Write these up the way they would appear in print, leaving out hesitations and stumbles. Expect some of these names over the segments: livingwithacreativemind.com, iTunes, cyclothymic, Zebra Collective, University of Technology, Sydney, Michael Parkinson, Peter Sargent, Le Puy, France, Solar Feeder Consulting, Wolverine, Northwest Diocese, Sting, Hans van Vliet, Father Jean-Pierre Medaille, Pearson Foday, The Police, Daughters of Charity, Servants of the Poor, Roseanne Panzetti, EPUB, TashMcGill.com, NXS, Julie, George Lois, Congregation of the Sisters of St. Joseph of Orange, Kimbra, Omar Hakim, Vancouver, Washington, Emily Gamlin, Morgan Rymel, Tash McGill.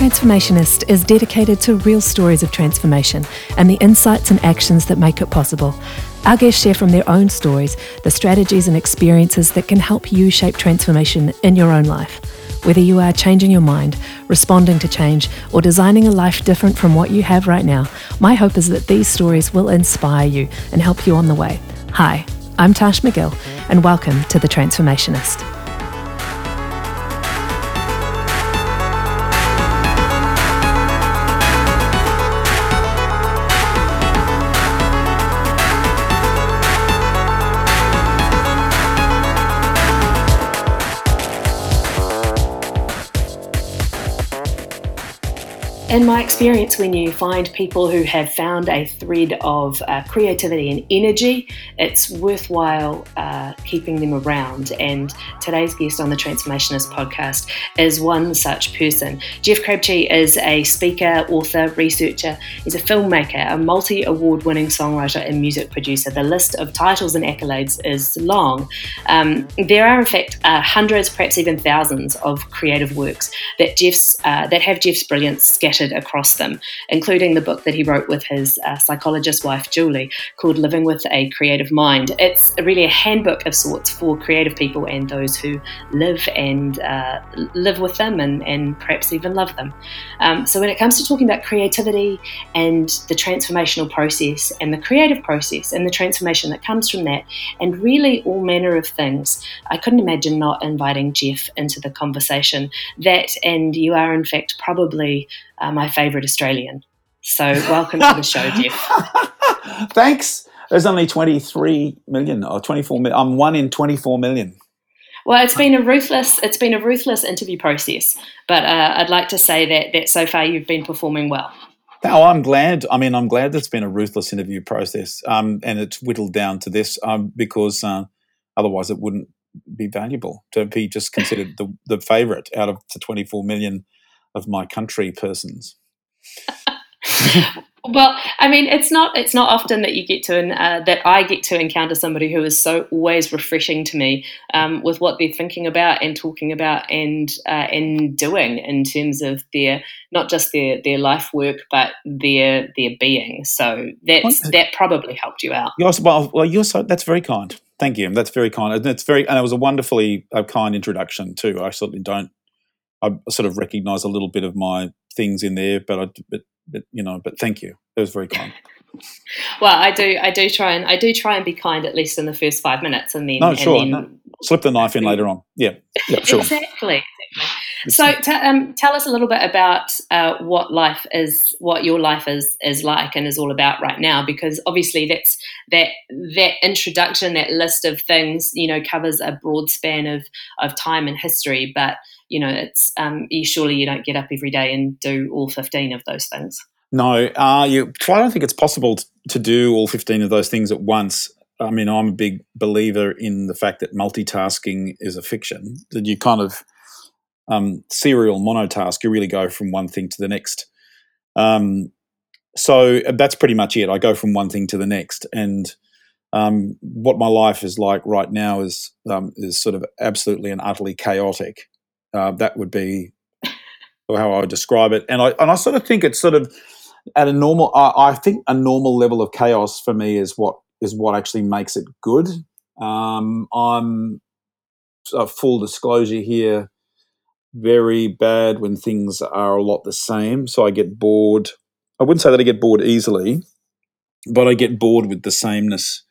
Transformationist is dedicated to real stories of transformation and the insights and actions that make it possible. Our guests share from their own stories the strategies and experiences that can help you shape transformation in your own life. Whether you are changing your mind, responding to change, or designing a life different from what you have right now, my hope is that these stories will inspire you and help you on the way. Hi, I'm Tash McGill, and welcome to The Transformationist. In my experience, when you find people who have found a thread of creativity and energy, it's worthwhile keeping them around. And today's guest on the Transformationist podcast is one such person. Jeff Crabtree is a speaker, author, researcher. He's a filmmaker, a multi-award winning songwriter and music producer. The list of titles and accolades is long. There are in fact hundreds, perhaps even thousands of creative works that have Jeff's brilliance scattered across them, including the book that he wrote with his psychologist wife Julie called Living with a Creative Mind. It's really a handbook of sorts for creative people and those who live with them and perhaps even love them. So when it comes to talking about creativity and the transformational process and the creative process and the transformation that comes from that and really all manner of things, I couldn't imagine not inviting Jeff into the conversation. That, and you are in fact probably my favourite Australian. So welcome to the show, Jeff. Thanks. There's only 23 million or 24 million. I'm one in 24 million. Well, it's been a ruthless interview process, but I'd like to say that so far you've been performing well. Oh, I'm glad. I mean, I'm glad that's been a ruthless interview process and it's whittled down to this because otherwise it wouldn't be valuable to be just considered the favourite out of the 24 million of my country persons. Well, I mean, it's not often that you get to that I get to encounter somebody who is so always refreshing to me with what they're thinking about and talking about and doing in terms of their not just their life work but their being. So that probably helped you out. That's very kind. Thank you. That's very kind. And it was a wonderfully kind introduction too. I certainly don't. I sort of recognise a little bit of my things in there, but thank you. It was very kind. Well, I do try and be kind at least in the first 5 minutes, and then slip the knife in later on. Yeah, sure. Exactly. So, tell us a little bit about what your life is like and is all about right now, because obviously that's that introduction, that list of things, you know, covers a broad span of time and history, but. You know, it's surely you don't get up every day and do all 15 of those things. No, I don't think it's possible to do all 15 of those things at once. I mean, I'm a big believer in the fact that multitasking is a fiction, that you kind of serial monotask, you really go from one thing to the next. So that's pretty much it. I go from one thing to the next, and what my life is like right now is sort of absolutely and utterly chaotic. That would be how I would describe it, and I sort of think it's sort of at a normal. I think a normal level of chaos for me is what actually makes it good. I'm full disclosure here, very bad when things are a lot the same. So I get bored. I wouldn't say that I get bored easily, but I get bored with the sameness.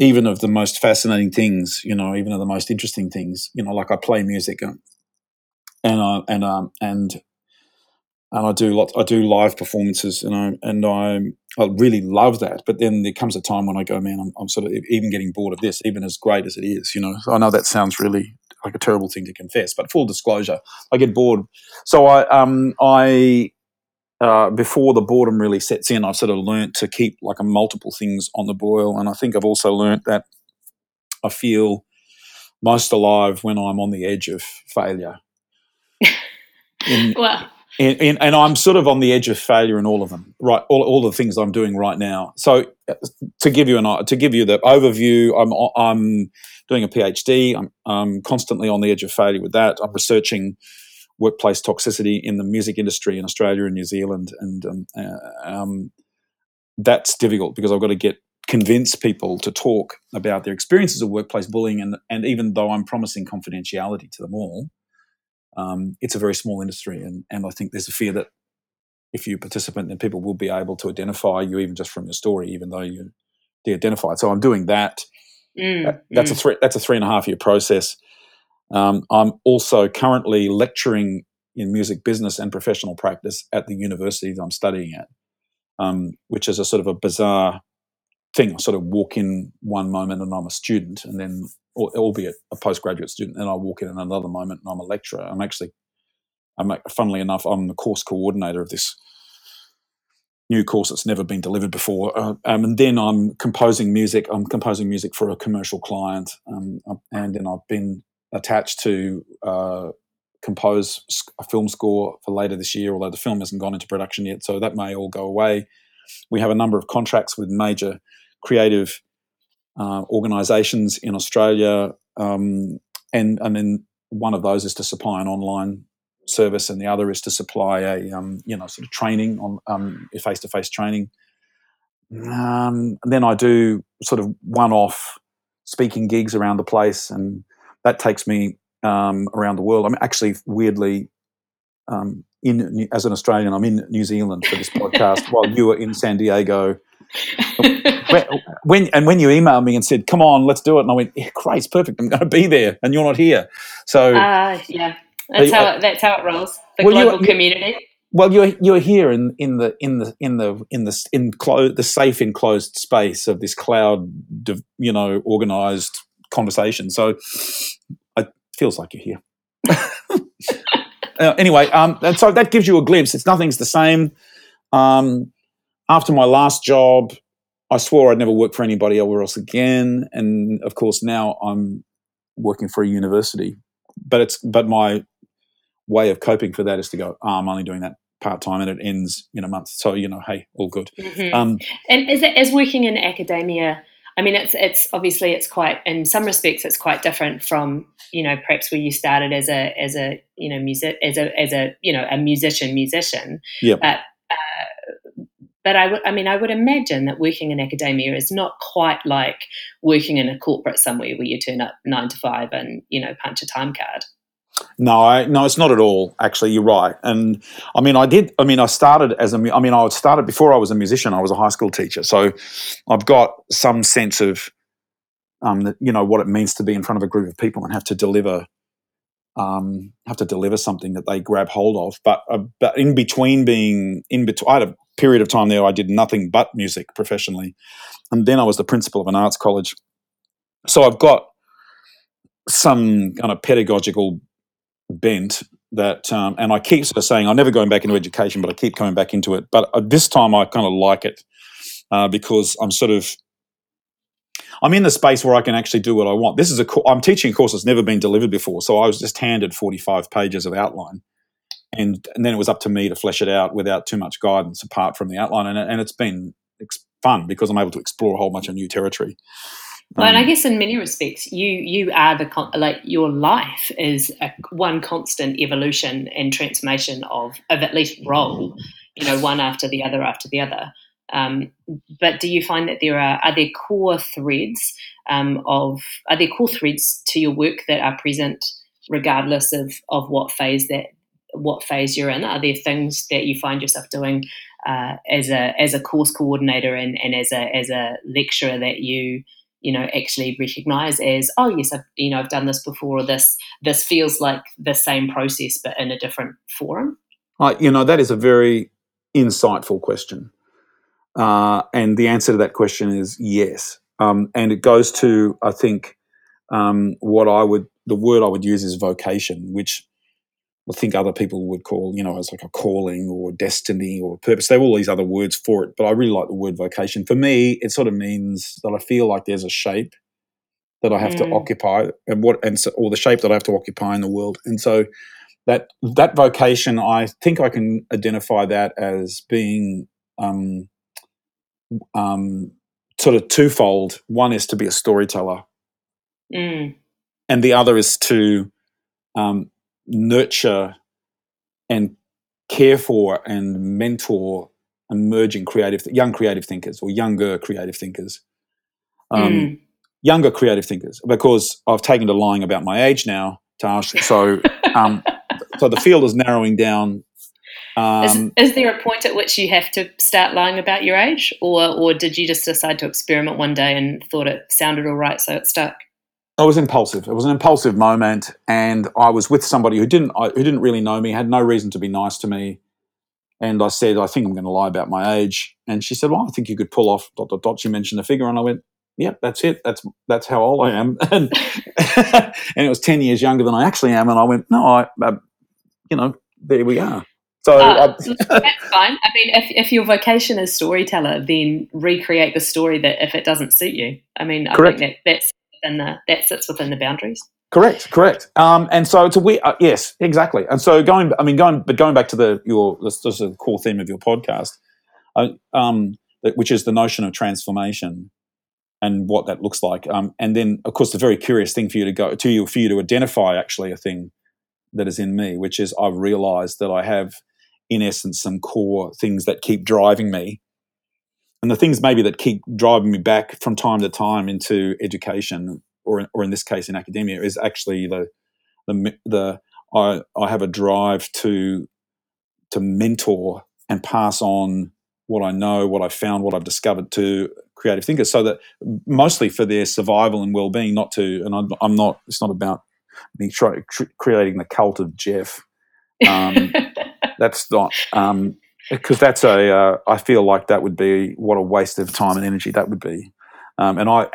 Even of the most fascinating things, you know, even of the most interesting things, you know, like I play music and I do live performances and I really love that. But then there comes a time when I go, man, I'm sort of even getting bored of this, even as great as it is, you know. I know that sounds really like a terrible thing to confess, but full disclosure, I get bored. So I before the boredom really sets in, I've sort of learnt to keep like a multiple things on the boil, and I think I've also learnt that I feel most alive when I'm on the edge of failure. And I'm sort of on the edge of failure in all of them, right? All the things I'm doing right now. So to give you the overview, I'm doing a PhD. I'm constantly on the edge of failure with that. I'm researching workplace toxicity in the music industry in Australia and New Zealand, and that's difficult because I've got to convince people to talk about their experiences of workplace bullying, and even though I'm promising confidentiality to them all, it's a very small industry, and I think there's a fear that if you participate, then people will be able to identify you even just from your story, even though you de-identify. So I'm doing that. That's a 3.5-year process. I'm also currently lecturing in music business and professional practice at the university that I'm studying at, which is a sort of a bizarre thing. I sort of walk in one moment and I'm a student, and then, albeit a postgraduate student, and I walk in another moment and I'm a lecturer. Funnily enough, I'm the course coordinator of this new course that's never been delivered before. And then I'm composing music. I'm composing music for a commercial client, and then I've been attached to compose a film score for later this year, although the film hasn't gone into production yet, so that may all go away. We have a number of contracts with major creative organisations in Australia, and then one of those is to supply an online service, and the other is to supply a sort of training on face-to-face training. And then I do sort of one-off speaking gigs around the place, and that takes me around the world. I'm actually weirdly as an Australian, I'm in New Zealand for this podcast while you were in San Diego. When you emailed me and said, "Come on, let's do it," and I went, yeah, "Great, it's perfect. I'm going to be there," and you're not here. So yeah. That's how it rolls. The global community. Well, you're here in the safe enclosed space of this cloud, organized conversation. So it feels like you're here. Anyway, and so that gives you a glimpse. Nothing's the same. After my last job, I swore I'd never work for anybody else again, and of course now I'm working for a university. But my way of coping for that is to go, I'm only doing that part-time and it ends in a month. So, hey, all good. Mm-hmm. And as working in academia, I mean, it's obviously it's quite, in some respects, it's quite different from, perhaps where you started as a musician. Yeah. But I would imagine that working in academia is not quite like working in a corporate somewhere where you turn up 9 to 5 and, punch a time card. No, it's not at all. Actually, you're right. And I started before I was a musician. I was a high school teacher, so I've got some sense of, what it means to be in front of a group of people and have to deliver something that they grab hold of. But I had a period of time there I did nothing but music professionally, and then I was the principal of an arts college, so I've got some kind of pedagogical bent that and I keep sort of saying I'm never going back into education, but I keep coming back into it, but this time I kind of like it because I'm in the space where I can actually do what I want. This is I'm teaching a course that's never been delivered before, so I was just handed 45 pages of outline. And then it was up to me to flesh it out without too much guidance apart from the outline. And it's been fun because I'm able to explore a whole bunch of new territory. Well, and I guess in many respects, you are your life is one constant evolution and transformation of at least role, one after the other. But do you find that there are core threads to your work that are present regardless of what phase you're in? Are there things that you find yourself doing as a course coordinator and as a lecturer that you actually recognise as, oh yes, I've done this before, or this feels like the same process but in a different forum? That is a very insightful question, and the answer to that question is yes, and it goes to, I think, the word I would use is vocation, which I think other people would call, as like a calling or destiny or purpose. They have all these other words for it, but I really like the word vocation. For me, it sort of means that I feel like there's a shape that I have to occupy, or the shape that I have to occupy in the world. And so that vocation, I think I can identify that as being sort of twofold. One is to be a storyteller, and the other is to nurture and care for and mentor emerging young creative thinkers or younger creative thinkers. Younger creative thinkers, because I've taken to lying about my age now, Tash. So so the field is narrowing down. Is there a point at which you have to start lying about your age, or did you just decide to experiment one day and thought it sounded all right, so it stuck? I was impulsive. It was an impulsive moment, and I was with somebody who didn't really know me, had no reason to be nice to me, and I said, I think I'm going to lie about my age. And she said, well, I think you could pull off ... She mentioned a figure, and I went, yeah, that's it. That's how old I am. And, and it was 10 years younger than I actually am, and I went, no, there we are. So that's fine. I mean, if your vocation is storyteller, then recreate the story that if it doesn't suit you. I mean, correct. I think that sits within the boundaries. Correct. And so it's a weird, yes, exactly. And so going back to the sort of core theme of your podcast, which is the notion of transformation and what that looks like. And then, of course, the very curious thing for you to identify actually a thing that is in me, which is I've realised that I have, in essence, some core things that keep driving me, and the things maybe that keep driving me back from time to time into education, or in this case in academia, is actually I have a drive to mentor and pass on what I know, what I've found, what I've discovered to creative thinkers, so that mostly for their survival and well-being, not to, and I'm not, it's not about me creating the cult of Jeff. That's not, because that's I feel like that would be what a waste of time and energy that would be. Because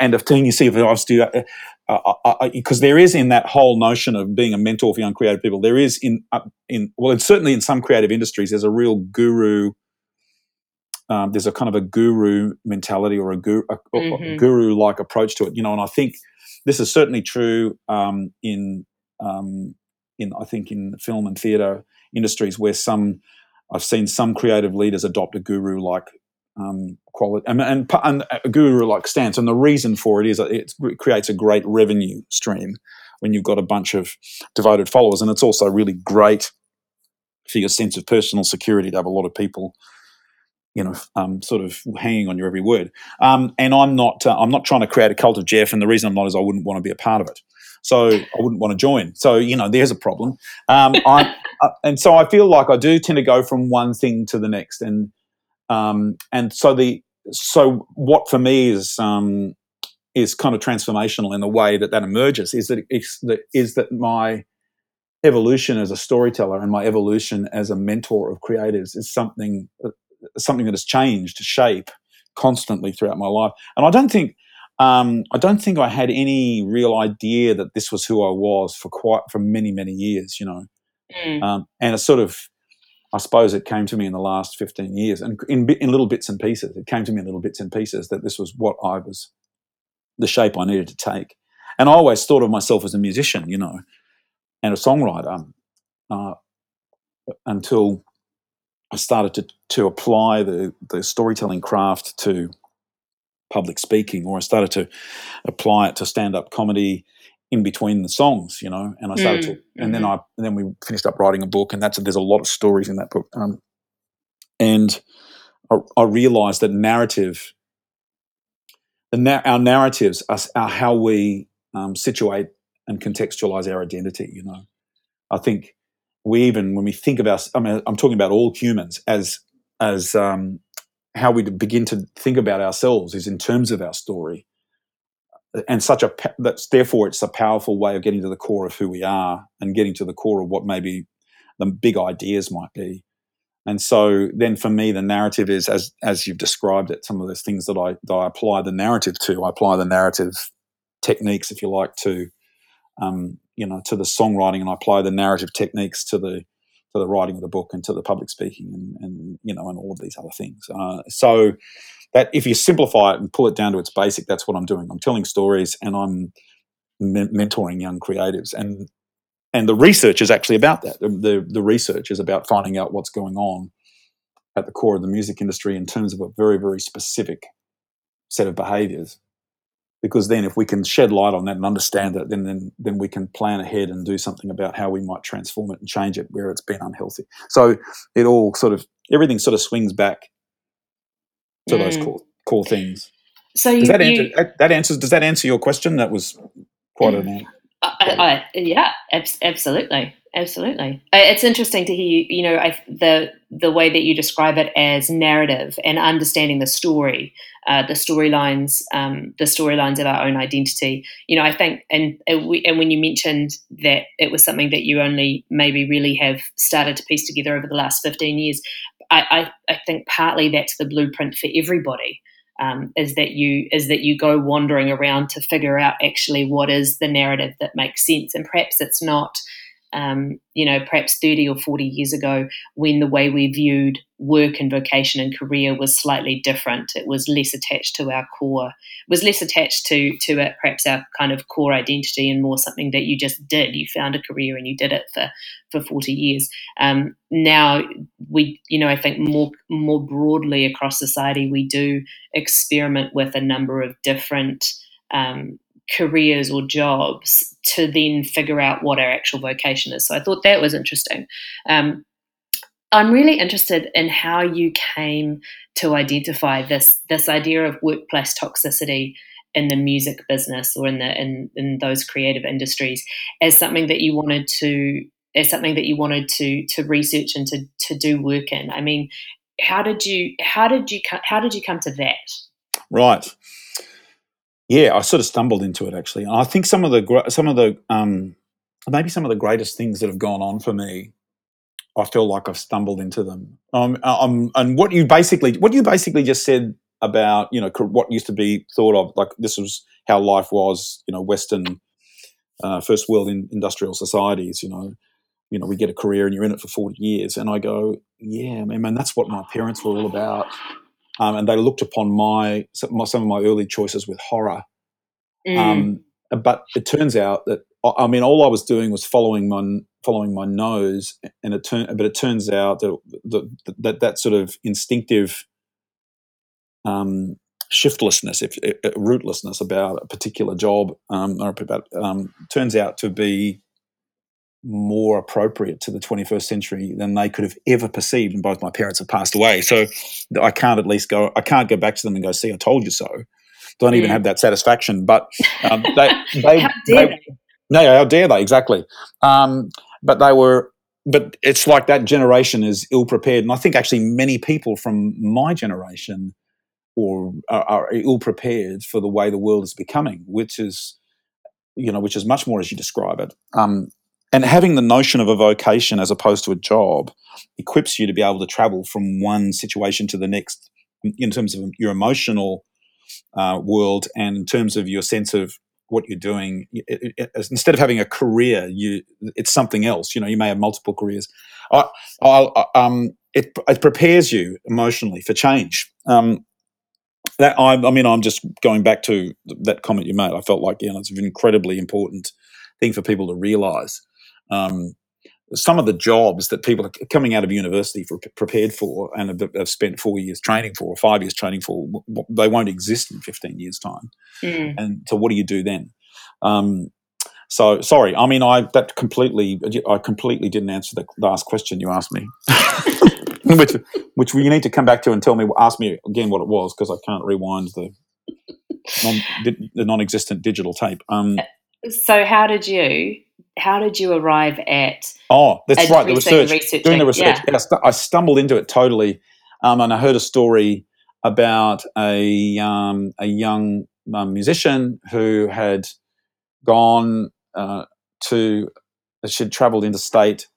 there is in that whole notion of being a mentor for young creative people, there is it's certainly in some creative industries, there's a real guru. There's a kind of a guru mentality or a guru-like approach to it, and I think this is certainly true in film and theatre industries where I've seen some creative leaders adopt a guru-like quality and a guru-like stance, and the reason for it is it creates a great revenue stream when you've got a bunch of devoted followers, and it's also really great for your sense of personal security to have a lot of people sort of hanging on your every word. And I'm not trying to create a cult of Jeff, and the reason I'm not is I wouldn't want to be a part of it. So I wouldn't want to join. So, there's a problem. And so I feel like I do tend to go from one thing to the next. And so what for me is kind of transformational in the way that emerges is that my evolution as a storyteller and my evolution as a mentor of creatives is something that has changed shape constantly throughout my life, and I don't think I had any real idea that this was who I was for many, many years, and it sort of, I suppose, it came to me in the last 15 years, and in little bits and pieces. It came to me in little bits and pieces that this was what I was, the shape I needed to take. And I always thought of myself as a musician, and a songwriter, until I started to apply the storytelling craft to public speaking, or I started to apply it to stand-up comedy in between the songs, and I started then we finished up writing a book, and there's a lot of stories in that book. And I realised that our narratives are how we situate and contextualise our identity, I think. When we think about, I'm talking about all humans, as how we begin to think about ourselves is in terms of our story, and therefore it's a powerful way of getting to the core of who we are and getting to the core of what maybe the big ideas might be. And so then for me, the narrative is, as you've described it, some of those things that I apply the narrative to. I apply the narrative techniques, if you like, to to the songwriting, and I apply the narrative techniques to the writing of the book and to the public speaking and all of these other things. So that if you simplify it and pull it down to its basic, that's what I'm doing. I'm telling stories, and I'm mentoring young creatives, and the research is actually about that. The research is about finding out what's going on at the core of the music industry in terms of a very, very specific set of behaviours because then if we can shed light on that and understand it, then we can plan ahead and do something about how we might transform it and change it where it's been unhealthy. So it all sort of, everything sort of swings back to those core things. So does that answer your question? That was quite an answer. Absolutely. It's interesting to hear you know, the way that you describe it as narrative and understanding the story, the storylines of our own identity. You know, I think, and when you mentioned that it was something that you only maybe really have started to piece together over the last 15 years, I think partly that's the blueprint for everybody. Is that you go wandering around to figure out actually what is the narrative that makes sense, and perhaps it's not, perhaps 30 or 40 years ago when the way we viewed work and vocation and career was slightly different. It was less attached to our core, perhaps our kind of core identity, and more something that you just did. You found a career and you did it for 40 years. Now we, I think more broadly across society, we do experiment with a number of different careers or jobs to then figure out what our actual vocation is. So I thought that was interesting. I'm really interested in how you came to identify this idea of workplace toxicity in the music business or in those creative industries as something that you wanted to research and to do work in. I mean, how did you come to that? Right. Yeah, I sort of stumbled into it actually. I think some of the greatest things that have gone on for me, I feel like I've stumbled into them. And what you basically just said about what used to be thought of like this was how life was, Western first world industrial societies. We get a career and you're in it for 40 years. And I go, yeah, man, that's what my parents were all about. And they looked upon some of my early choices with horror. But it turns out that all I was doing was following my nose, and it turns out that sort of instinctive shiftlessness, rootlessness about a particular job, turns out to be more appropriate to the 21st century than they could have ever perceived, and both my parents have passed away. So I can't go back to them and go, see, I told you so. Don't even have that satisfaction. But how dare they? Exactly. But it's like that generation is ill-prepared, and I think actually many people from my generation are ill-prepared for the way the world is becoming, which is much more as you describe it. And having the notion of a vocation as opposed to a job equips you to be able to travel from one situation to the next in terms of your emotional world and in terms of your sense of what you're doing. Instead of having a career, it's something else. You may have multiple careers. It prepares you emotionally for change. I'm just going back to that comment you made. I felt like it's an incredibly important thing for people to realise. Some of the jobs that people are coming out of university prepared for and have spent 4 years training for or 5 years training for, they won't exist in 15 years' time. And so what do you do then? I completely didn't answer the last question you asked me, which you need to come back to and ask me again what it was, because I can't rewind the non-existent digital tape. So how did you arrive at? Oh, that's right. Doing the research. Yeah. I stumbled into it totally, and I heard a story about a young musician who had gone she'd travelled interstate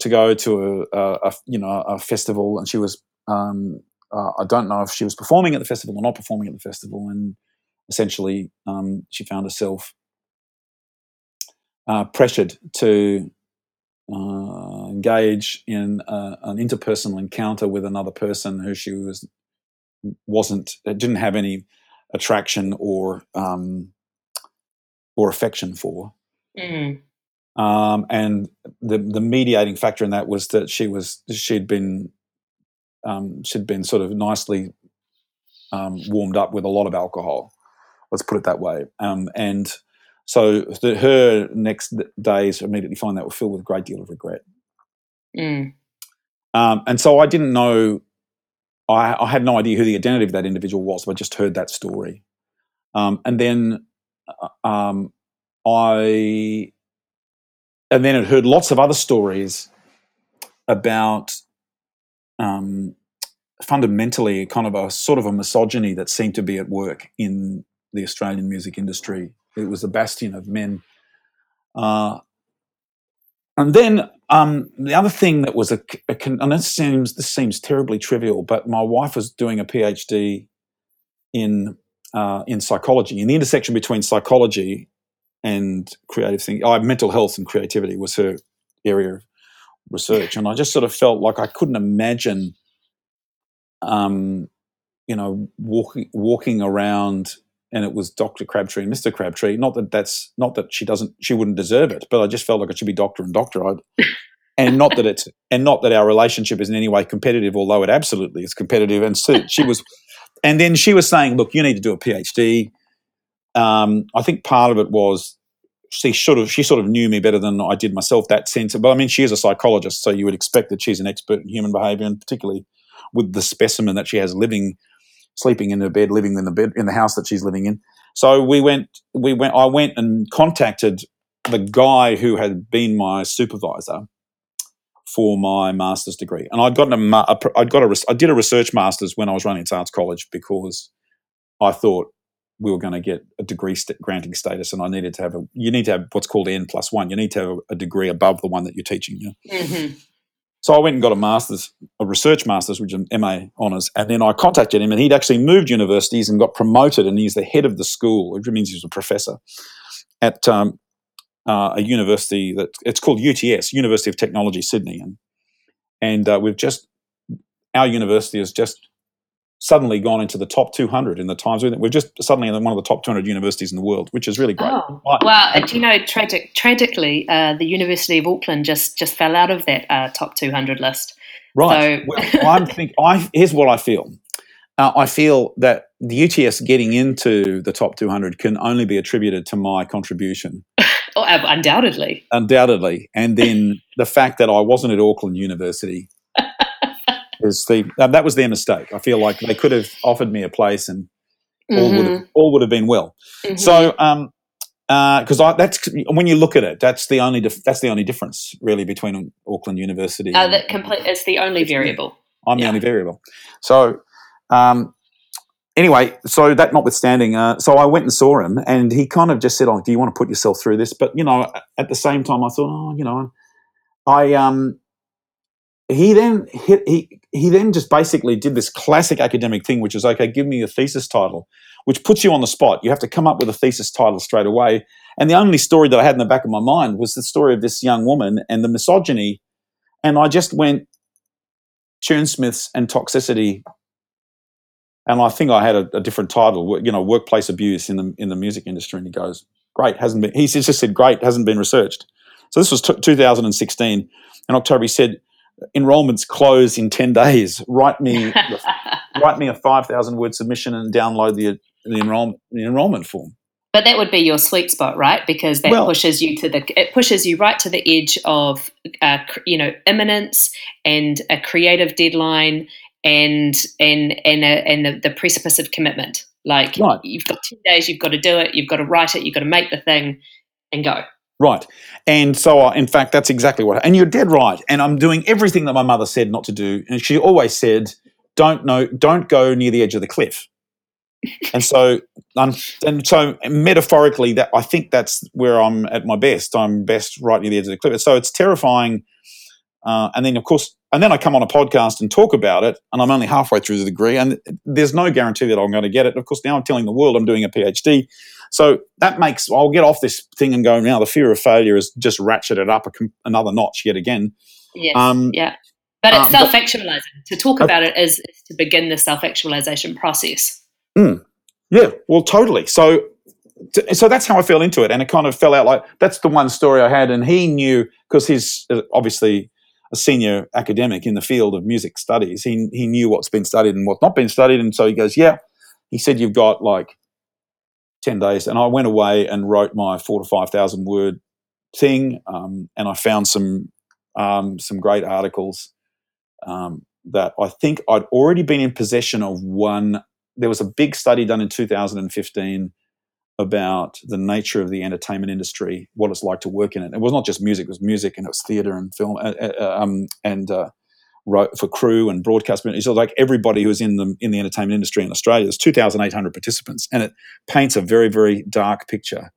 to go to a festival, and she was I don't know if she was performing at the festival or not performing at the festival, and essentially she found herself pressured to engage in an interpersonal encounter with another person who she didn't have any attraction or affection for. Mm-hmm. And the mediating factor in that was that she'd been sort of nicely warmed up with a lot of alcohol. Let's put it that way. And so her next days immediately find that were filled with a great deal of regret. Mm. And so I didn't know, I had no idea who the identity of that individual was, but I just heard that story. And then I'd heard lots of other stories about fundamentally kind of a sort of a misogyny that seemed to be at work in the Australian music industry. It was the bastion of men. And then the other thing that was and this seems terribly trivial, but my wife was doing a PhD in psychology, in the intersection between psychology and creative thinking. Mental health and creativity was her area of research, and I just sort of felt like I couldn't imagine, walking around. And it was Dr. Crabtree and Mr. Crabtree. Not that she wouldn't deserve it, but I just felt like it should be doctor and doctor. Not that our relationship is in any way competitive, although it absolutely is competitive. And so she was, and then she was saying, "Look, you need to do a PhD." I think part of it was she sort of knew me better than I did myself. That sense, but I mean, she is a psychologist, so you would expect that she's an expert in human behaviour, and particularly with the specimen that she has living. Sleeping in her bed, living in the bed in the house that she's living in. So I went and contacted the guy who had been my supervisor for my master's degree, and I did a research master's when I was running its arts college because I thought we were going to get a degree granting status, and you need to have what's called N+1. You need to have a degree above the one that you're teaching. Yeah? Mm-hmm. So I went and got a research master's, which is an MA honours, and then I contacted him, and he'd actually moved universities and got promoted, and he's the head of the school, which means he's a professor at a university that it's called UTS, University of Technology, Sydney, and our university has just suddenly gone into the top 200 in the Times. We're just suddenly in one of the top 200 universities in the world, which is really great. Oh, wow. And tragically, the University of Auckland just fell out of that top 200 list. Right. So. Well, here's what I feel. I feel that the UTS getting into the top 200 can only be attributed to my contribution. Oh, undoubtedly. Undoubtedly. And then the fact that I wasn't at Auckland University that was their mistake. I feel like they could have offered me a place, and all would have been well. Mm-hmm. So, because when you look at it, that's the only difference really between Auckland University. It's the only variable. I'm the only variable. So, anyway, so that notwithstanding, so I went and saw him, and he kind of just said, "Oh, do you want to put yourself through this?" But at the same time, I thought, He then just basically did this classic academic thing, which is, okay, give me a thesis title, which puts you on the spot. You have to come up with a thesis title straight away. And the only story that I had in the back of my mind was the story of this young woman and the misogyny. And I just went, Churnsmiths and toxicity. And I think I had a different title, workplace abuse in the music industry. And he goes, great, hasn't been. He just said, great, hasn't been researched. So this was 2016. In October, he said, enrollments close in 10 days. Write me a 5,000-word submission and download the enrollment form. But that would be your sweet spot, right? Because that pushes you right to the edge of imminence and a creative deadline and the precipice of commitment. Like You've got 10 days, you've got to do it, you've got to write it, you've got to make the thing, and go. Right. And so, in fact, that's exactly what – and you're dead right. And I'm doing everything that my mother said not to do. And she always said, don't go near the edge of the cliff. And so metaphorically, that I think that's where I'm at my best. I'm best right near the edge of the cliff. So it's terrifying. And then I come on a podcast and talk about it, and I'm only halfway through the degree, and there's no guarantee that I'm going to get it. Of course, now I'm telling the world I'm doing a PhD. So that makes – I'll get off this thing and go, now the fear of failure is just ratcheted up another notch yet again. Yes, But it's self-actualising. To talk about it is to begin the self-actualisation process. Mm, yeah, well, totally. So that's how I fell into it, and it kind of fell out like – that's the one story I had, and he knew because he's obviously a senior academic in the field of music studies. He knew what's been studied and what's not been studied, and so he goes, yeah. He said you've got like 10 days, and I went away and wrote my 4,000 to 5,000 word thing, and I found some great articles that I think I'd already been in possession of one. There was a big study done in 2015 about the nature of the entertainment industry, what it's like to work in it. It was not just music; it was music and it was theatre and film and wrote for crew and broadcast. It's like everybody who's in the entertainment industry in Australia. There's 2,800 participants, and it paints a very, very dark picture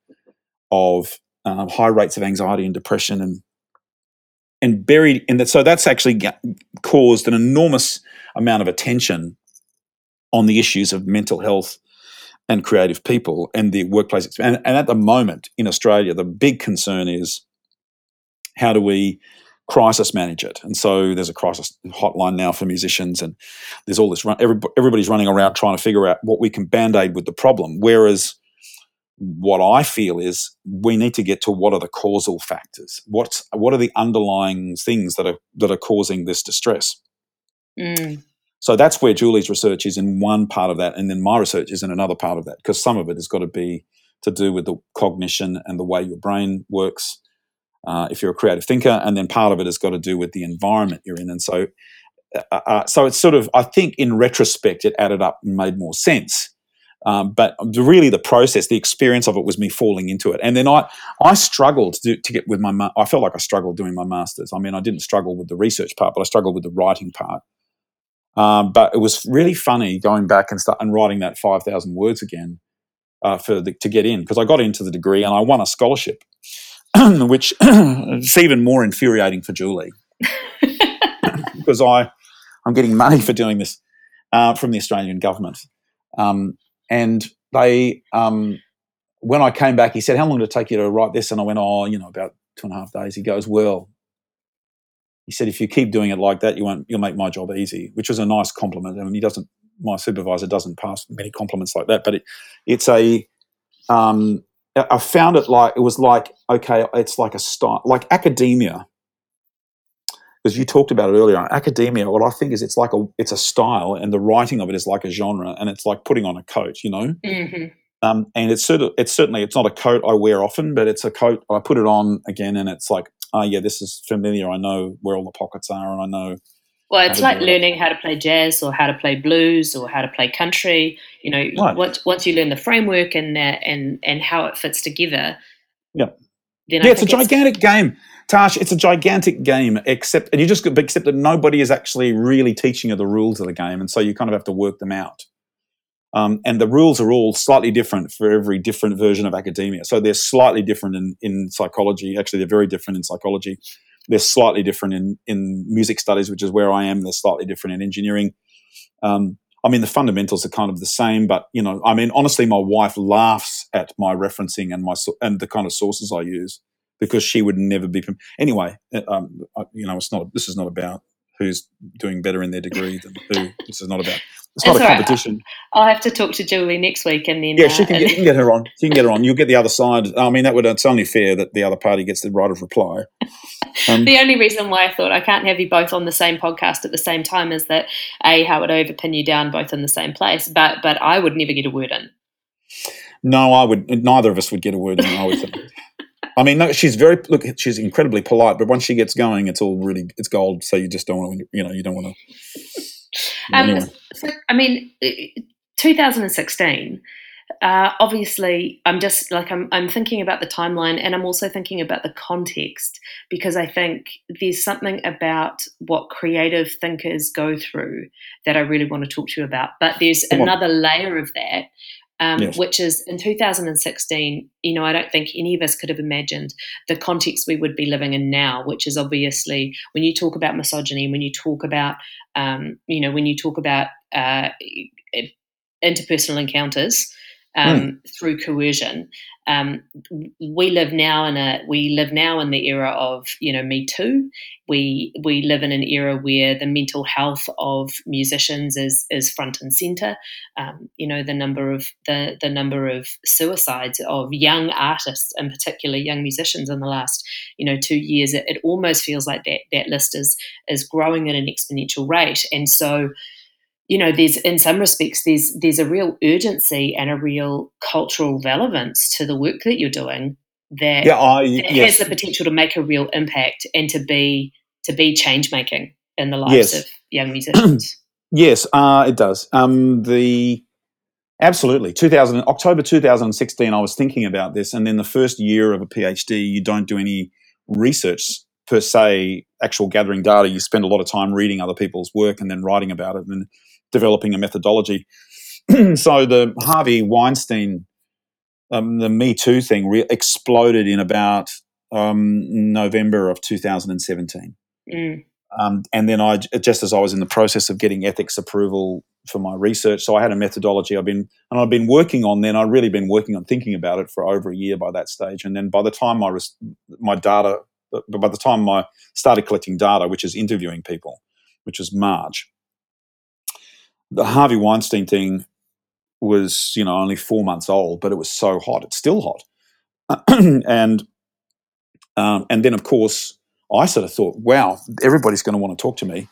of high rates of anxiety and depression and buried in that. So that's actually caused an enormous amount of attention on the issues of mental health and creative people and the workplace. And at the moment in Australia, the big concern is how do we crisis manage it? And so there's a crisis hotline now for musicians, and there's all this run. Everybody's running around trying to figure out what we can band-aid with the problem, whereas what I feel is we need to get to what are the causal factors, what are the underlying things that are causing this distress. So that's where Julie's research is in one part of that, and then my research is in another part of that, because some of it has got to be to do with the cognition and the way your brain works if you're a creative thinker, and then part of it has got to do with the environment you're in. And so so it's sort of, I think in retrospect, it added up and made more sense. But really the process, the experience of it was me falling into it. And then I struggled to get with my – I felt like I struggled doing my master's. I mean, I didn't struggle with the research part, but I struggled with the writing part. But it was really funny going back and writing that 5,000 words again to get in, because I got into the degree and I won a scholarship, which is even more infuriating for Julie because I'm getting money for doing this from the Australian government. And they, when I came back, he said, "How long did it take you to write this?" And I went, about 2.5 days. He goes, "Well," he said, "if you keep doing it like that, you'll make my job easy," which was a nice compliment. I mean, my supervisor doesn't pass many compliments like that, but I found it like, it was like, okay, it's like a style, like academia, because you talked about it earlier. Academia, what I think is it's a style, and the writing of it is like a genre, and it's like putting on a coat, you know. Mm-hmm. And it's not a coat I wear often, but it's a coat I put it on again, and it's like, oh, yeah, this is familiar. I know where all the pockets are, and I know. Well, it's like learning how to play jazz or how to play blues or how to play country. You know, right. Once you learn the framework and how it fits together. Yeah. Yeah, it's a gigantic game, Tash. It's a gigantic game, except that nobody is actually really teaching you the rules of the game, and so you kind of have to work them out. And the rules are all slightly different for every different version of academia. So they're slightly different in psychology. Actually, they're very different in psychology. They're slightly different in music studies, which is where I am. They're slightly different in engineering. I mean, the fundamentals are kind of the same, but, you know, I mean, honestly, my wife laughs at my referencing and the kind of sources I use, because she would never be. Anyway, this is not about who's doing better in their degree than who. This is not about. It's not a competition. I'll have to talk to Julie next week, and then yeah, she can get her on. She can get her on. You'll get the other side. I mean, it's only fair that the other party gets the right of reply. The only reason why I thought I can't have you both on the same podcast at the same time is that how would overpin you down both in the same place, but I would never get a word in. No, I would. Neither of us would get a word in. I would think. I mean, no, she's incredibly polite, but once she gets going, it's gold. So you just don't want to, you don't want to. Anyway. So, I mean, 2016. Obviously, I'm just like I'm thinking about the timeline, and I'm also thinking about the context, because I think there's something about what creative thinkers go through that I really want to talk to you about. But there's another layer of that, yes. Which is in 2016. You know, I don't think any of us could have imagined the context we would be living in now, which is obviously when you talk about misogyny, when you talk about interpersonal encounters. Through coercion, we live now in the era of Me Too. We live in an era where the mental health of musicians is front and center. The number of suicides of young artists, and particularly young musicians, in the last 2 years, it almost feels like that list is growing at an exponential rate, and so. you know, there's, in some respects, there's a real urgency and a real cultural relevance to the work that you're doing that, that has the potential to make a real impact and to be change making in the lives of young musicians. Yes, it does. Absolutely. October 2016, I was thinking about this, and then the first year of a PhD, you don't do any research per se, actual gathering data. You spend a lot of time reading other people's work and then writing about it and developing a methodology. So the Harvey Weinstein, the Me Too thing exploded in about November of 2017. Mm. And then just as I was in the process of getting ethics approval for my research, so I had a methodology I've been working on. Then I'd really been working on thinking about it for over a year by that stage. And then by the time I started collecting data, which is interviewing people, which is March, the Harvey Weinstein thing was, you know, only 4 months old, but it was so hot. It's still hot. And then, of course, I sort of thought, wow, everybody's going to want to talk to me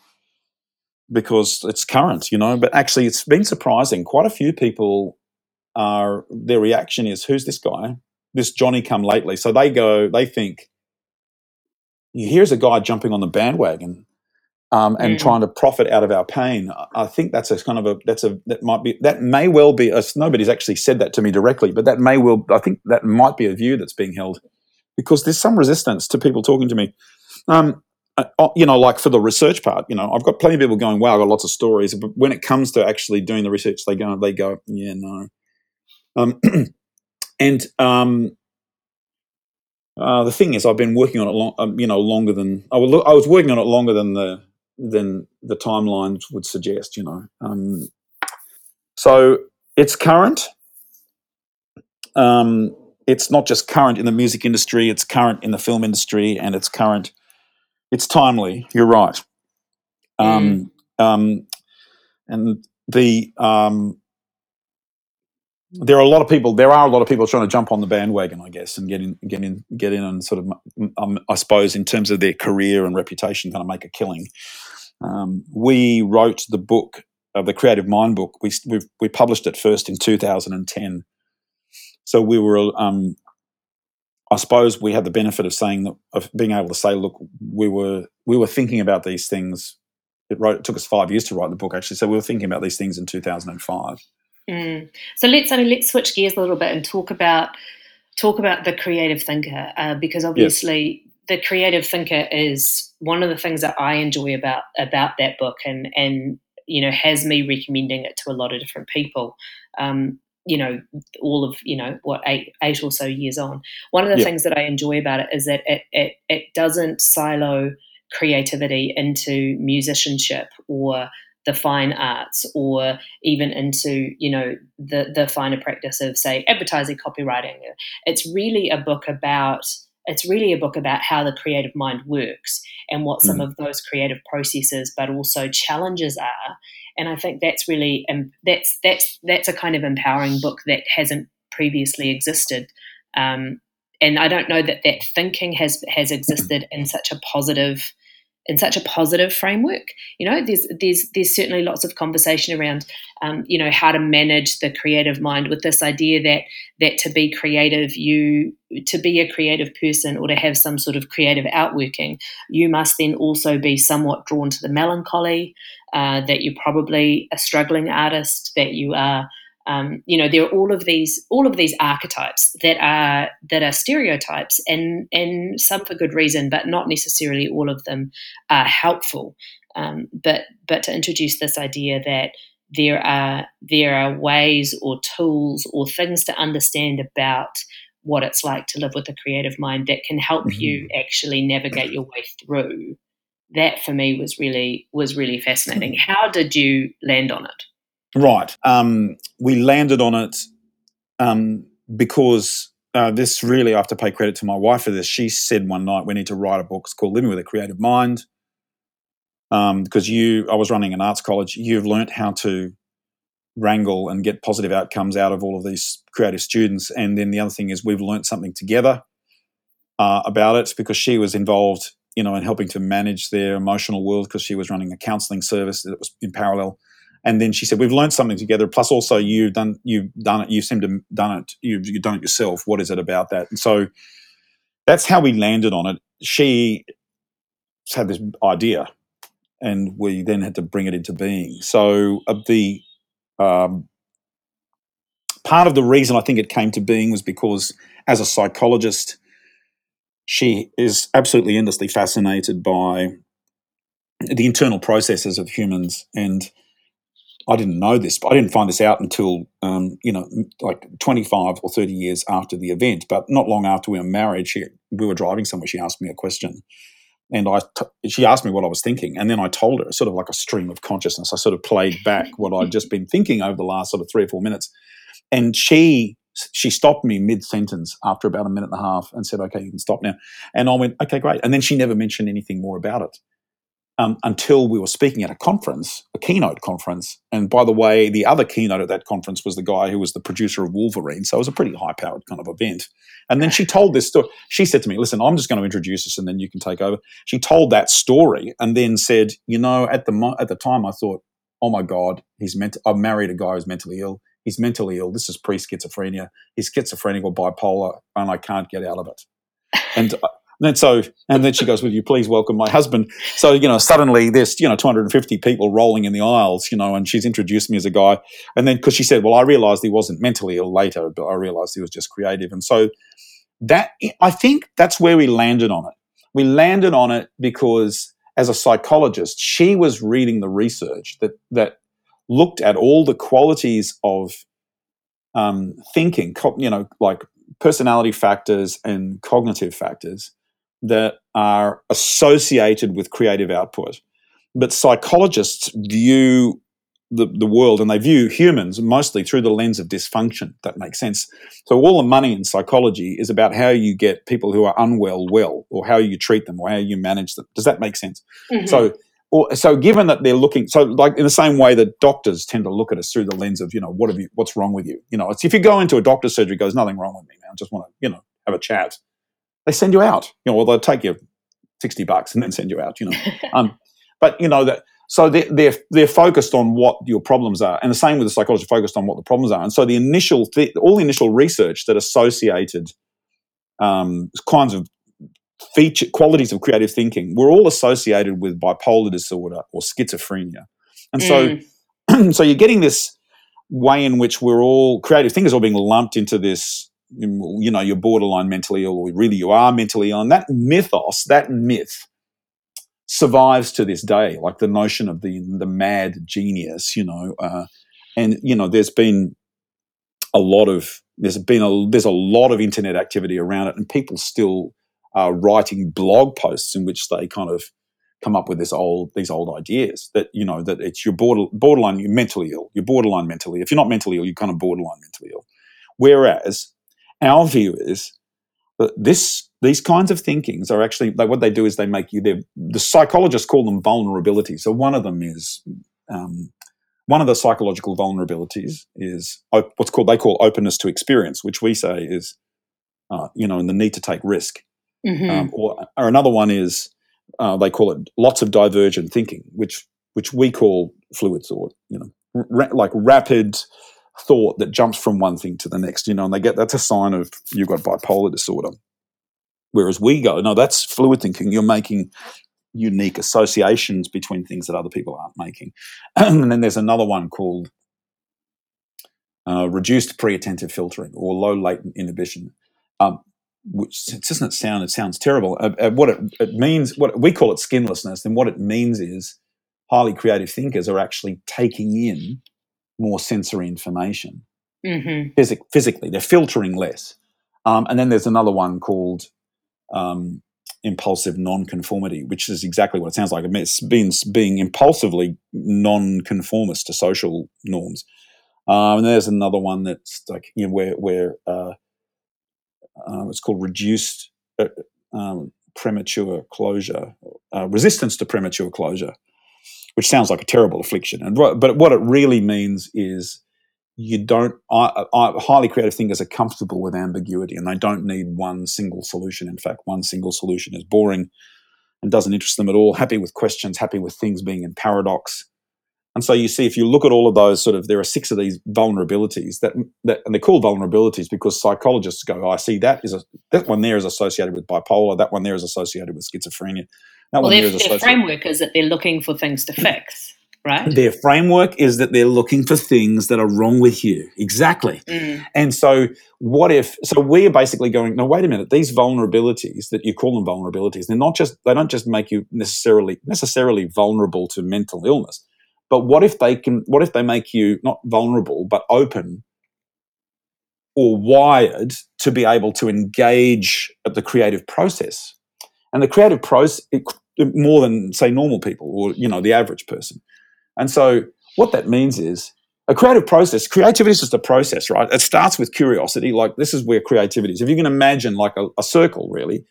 because it's current, you know. But actually it's been surprising. Quite a few people, their reaction is, who's this guy, this Johnny come lately? So they think, here's a guy jumping on the bandwagon and trying to profit out of our pain. I think nobody's actually said that to me directly, but I think that might be a view that's being held because there's some resistance to people talking to me. You know, like for the research part, you know, I've got plenty of people going, wow, I've got lots of stories. But when it comes to actually doing the research, they go, yeah, no. The thing is, I've been working on it longer than I was working on it longer than the timelines would suggest, you know. So it's current. It's not just current in the music industry; it's current in the film industry, and it's current. It's timely. You're right. There are a lot of people trying to jump on the bandwagon, I guess, and get in, and sort of, I suppose, in terms of their career and reputation, kind of make a killing. We wrote the book, the Creative Mind book. We published it first in 2010, so we were, I suppose, we had the benefit of being able to say, look, we were thinking about these things. It took us 5 years to write the book, actually, so we were thinking about these things in 2005. Mm. So let's switch gears a little bit and talk about the creative thinker, because obviously the creative thinker is one of the things that I enjoy about that book, and you know, has me recommending it to a lot of different people. You know, all of, you know, what, eight or so years on. One of the things that I enjoy about it is that it doesn't silo creativity into musicianship or the fine arts, or even into, you know, the finer practice of, say, advertising, copywriting. It's really a book about how the creative mind works and what some of those creative processes, but also challenges are. And I think that's really, that's a kind of empowering book that hasn't previously existed. And I don't know that thinking has existed in such a positive framework. You know, there's certainly lots of conversation around, you know, how to manage the creative mind with this idea that to be creative, to be a creative person or to have some sort of creative outworking, you must then also be somewhat drawn to the melancholy, that you're probably a struggling artist, that you are, you know, there are all of these archetypes that are stereotypes, and some for good reason, but not necessarily all of them are helpful. But to introduce this idea that there are ways or tools or things to understand about what it's like to live with a creative mind that can help you actually navigate your way through. That for me was really fascinating. How did you land on it? Right. We landed on it because this really, I have to pay credit to my wife for this. She said one night, we need to write a book. It's called Living with a Creative Mind, because I was running an arts college. You've learnt how to wrangle and get positive outcomes out of all of these creative students. And then the other thing is we've learnt something together about it, because she was involved, you know, in helping to manage their emotional world, because she was running a counselling service that was in parallel. And then she said, "We've learned something together. Plus, also you've done it. You seem to have done it. You've done it yourself. What is it about that?" And so that's how we landed on it. She had this idea, and we then had to bring it into being. So the part of the reason I think it came to being was because, as a psychologist, she is absolutely endlessly fascinated by the internal processes of humans. And I didn't know this, but I didn't find this out until, like 25 or 30 years after the event. But not long after we were married, we were driving somewhere, she asked me a question. And she asked me what I was thinking, and then I told her, sort of like a stream of consciousness. I sort of played back what I'd just been thinking over the last sort of 3 or 4 minutes. And she stopped me mid-sentence after about a minute and a half and said, "Okay, you can stop now." And I went, "Okay, great." And then she never mentioned anything more about it until we were speaking at a conference, a keynote conference. And by the way, the other keynote at that conference was the guy who was the producer of Wolverine. So it was a pretty high-powered kind of event. And then she told this story. She said to me, "Listen, I'm just going to introduce us and then you can take over." She told that story and then said, at the time I thought, "Oh, my God, I've married a guy who's mentally ill. He's mentally ill. This is pre-schizophrenia. He's schizophrenic or bipolar, and I can't get out of it." And then she goes, "Will you please welcome my husband?" So, suddenly there's, 250 people rolling in the aisles, and she's introduced me as a guy. And then because she said, "Well, I realised he wasn't mentally ill later, but I realised he was just creative." And so I think that's where we landed on it. We landed on it because as a psychologist, she was reading the research that looked at all the qualities of thinking, like personality factors and cognitive factors that are associated with creative output. But psychologists view the world, and they view humans mostly through the lens of dysfunction. That makes sense. So all the money in psychology is about how you get people who are unwell well, or how you treat them, or how you manage them. Does that make sense? Mm-hmm. So given that they're looking, so like in the same way that doctors tend to look at us through the lens of, what's wrong with you? It's if you go into a doctor's surgery, goes, "Nothing wrong with me, man. I just want to, have a chat." They send you out, or they'll take you $60 and then send you out, But, so they're focused on what your problems are. And the same with the psychologist, focused on what the problems are. And so the initial, all the initial research that associated kinds of qualities of creative thinking were all associated with bipolar disorder or schizophrenia. And so you're getting this way in which we're all, creative thinkers are all being lumped into this, you're borderline mentally ill, or really you are mentally ill. And that myth survives to this day, like the notion of the mad genius, there's a lot of internet activity around it, and people still are writing blog posts in which they kind of come up with these old ideas that, that it's your borderline, you're mentally ill, you're borderline mentally. If you're not mentally ill, you're kind of borderline mentally ill. Whereas our view is that these kinds of thinkings are actually, what they do is they make you, the psychologists call them vulnerabilities. So one of them is, one of the psychological vulnerabilities is they call openness to experience, which we say is, and the need to take risk. Mm-hmm. Or another one is they call it lots of divergent thinking, which we call fluid thought, like rapid thought that jumps from one thing to the next, and that's a sign of you've got bipolar disorder. Whereas we go, no, that's fluid thinking. You're making unique associations between things that other people aren't making. And then there's another one called reduced pre-attentive filtering or low latent inhibition. Which doesn't sound, it sounds terrible. What it means, what we call it skinlessness, and what it means is highly creative thinkers are actually taking in more sensory information. Mm-hmm. Physically. They're filtering less. And then there's another one called impulsive nonconformity, which is exactly what it sounds like. I mean, it's being impulsively nonconformist to social norms. And there's another one that's like, it's called reduced premature closure, resistance to premature closure, which sounds like a terrible affliction. But what it really means is highly creative thinkers are comfortable with ambiguity, and they don't need one single solution. In fact, one single solution is boring and doesn't interest them at all, happy with questions, happy with things being in paradox. And so you see, if you look at all of those sort of, there are six of these vulnerabilities that and they're called vulnerabilities because psychologists go, I see that one there is associated with bipolar, that one there is associated with schizophrenia. Their framework is that they're looking for things to fix, right? Their framework is that they're looking for things that are wrong with you. Exactly. Mm. And so we are basically going, no, wait a minute, these vulnerabilities that you call them vulnerabilities, they don't just make you necessarily vulnerable to mental illness. But what if they make you not vulnerable but open or wired to be able to engage at the creative process? And the creative process more than, say, normal people or, the average person. And so what that means is a creative process, creativity is just a process, right? It starts with curiosity, like this is where creativity is. If you can imagine like a circle really,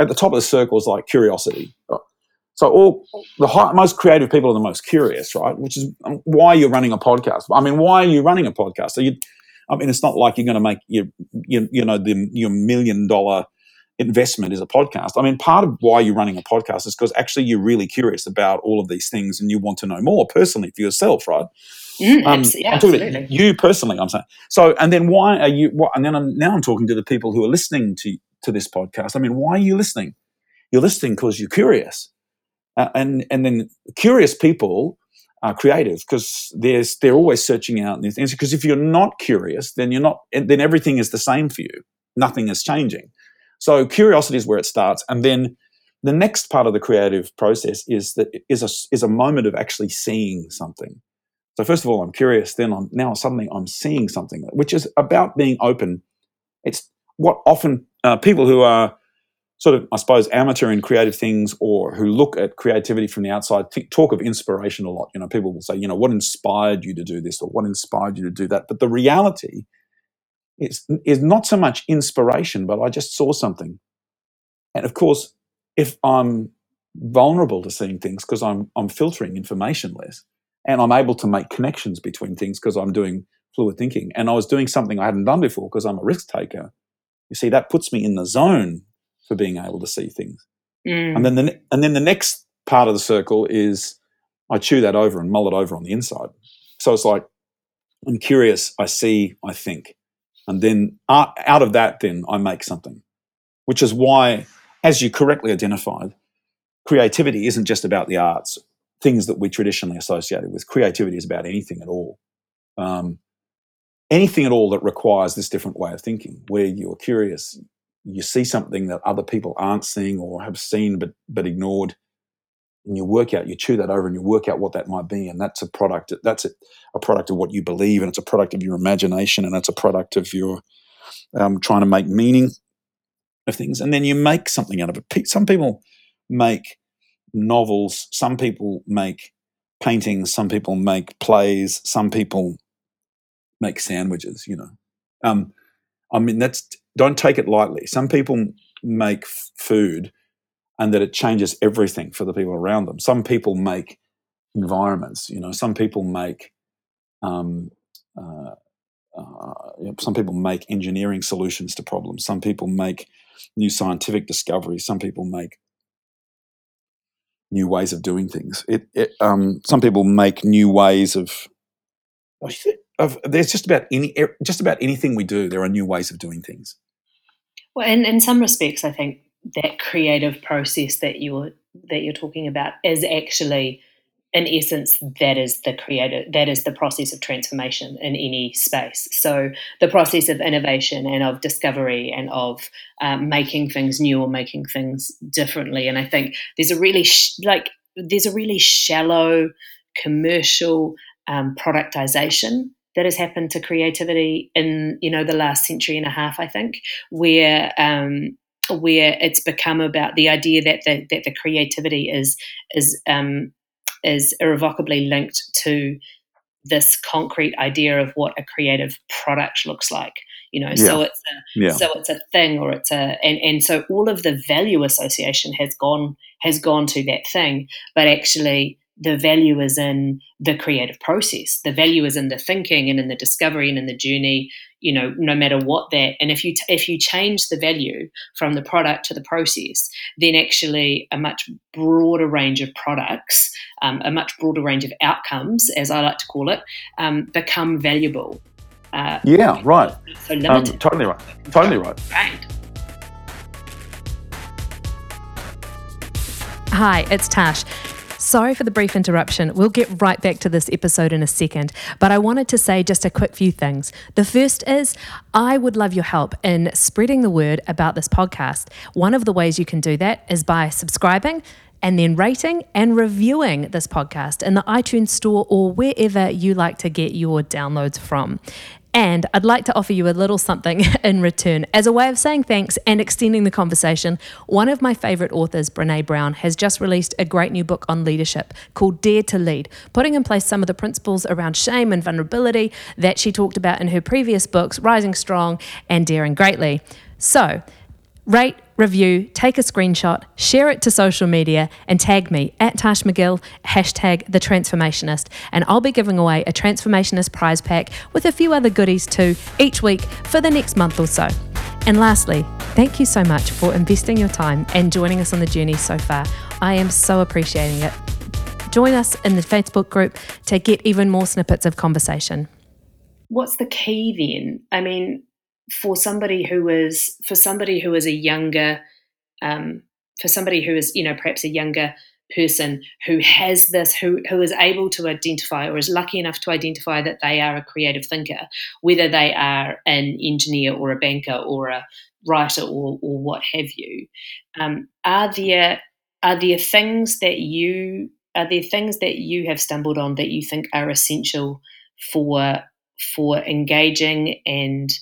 at the top of the circle is like curiosity, right? So most creative people are the most curious, right? Which is why you're running a podcast. I mean, why are you running a podcast? It's not like you're going to make your $1 million investment is a podcast. I mean, part of why you're running a podcast is because actually you're really curious about all of these things and you want to know more personally for yourself, right? Absolutely. You personally, I'm saying. So, and then why are you? And then I'm talking to the people who are listening to this podcast. I mean, why are you listening? You're listening because you're curious. And then curious people are creative because they're always searching out new things. Because if you're not curious, then everything is the same for you. Nothing is changing. So curiosity is where it starts, and then the next part of the creative process is a moment of actually seeing something. So first of all, I'm curious. Then I'm seeing something, which is about being open. It's what often people who are sort of, I suppose, amateur in creative things or who look at creativity from the outside talk of inspiration a lot. People will say, what inspired you to do this or what inspired you to do that? But the reality is not so much inspiration, but I just saw something. And, of course, if I'm vulnerable to seeing things because I'm filtering information less and I'm able to make connections between things because I'm doing fluid thinking and I was doing something I hadn't done before because I'm a risk taker, you see, that puts me in the zone for being able to see things. Mm. And then the next part of the circle is I chew that over and mull it over on the inside. So it's like I'm curious, I see, I think. And then out of that then I make something, which is why, as you correctly identified, creativity isn't just about the arts, things that we traditionally associated with. Creativity is about anything at all. Anything at all that requires this different way of thinking where you're curious, you see something that other people aren't seeing or have seen but ignored, and you chew that over and you work out what that might be, and that's a product. That's a product of what you believe, and it's a product of your imagination, and it's a product of your trying to make meaning of things, and then you make something out of it. Some people make novels, some people make paintings, some people make plays, some people make sandwiches, Don't take it lightly. Some people make food and that it changes everything for the people around them. Some people make environments, Some people make some people make engineering solutions to problems. Some people make new scientific discoveries. Some people make new ways of doing things. Some people make new ways of there's just about anything we do, there are new ways of doing things. Well, and in some respects, I think that creative process that you're talking about is actually, in essence, that is the process of transformation in any space. So the process of innovation and of discovery and of making things new or making things differently. And I think there's a really shallow commercial productization that has happened to creativity in the last century and a half, I think, where it's become about the idea that the creativity is irrevocably linked to this concrete idea of what a creative product looks like. So it's a thing, or it's a and so all of the value association has gone to that thing, but actually the value is in the creative process. The value is in the thinking and in the discovery and in the journey, you know, no matter what that. And if you change the value from the product to the process, then actually a much broader range of products, a much broader range of outcomes, as I like to call it, become valuable. Yeah, right. So limited. Totally right. Totally right. Right. Hi, it's Tash. Sorry for the brief interruption. We'll get right back to this episode in a second, but I wanted to say just a quick few things. The first is I would love your help in spreading the word about this podcast. One of the ways you can do that is by subscribing and then rating and reviewing this podcast in the iTunes store or wherever you like to get your downloads from. And I'd like to offer you a little something in return. As a way of saying thanks and extending the conversation, one of my favourite authors, Brené Brown, has just released a great new book on leadership called Dare to Lead, putting in place some of the principles around shame and vulnerability that she talked about in her previous books, Rising Strong and Daring Greatly. So, rate, review, take a screenshot, share it to social media, and tag me at Tash McGill, hashtag The Transformationist. And I'll be giving away a Transformationist prize pack with a few other goodies too each week for the next month or so. And lastly, thank you so much for investing your time and joining us on the journey so far. I am so appreciating it. Join us in the Facebook group to get even more snippets of conversation. What's the key then? I mean, for somebody who is a younger, you know, perhaps a younger person who has this, who is able to identify or is lucky enough to identify that they are a creative thinker, whether they are an engineer or a banker or a writer or what have you, are there things that you have stumbled on that you think are essential for engaging and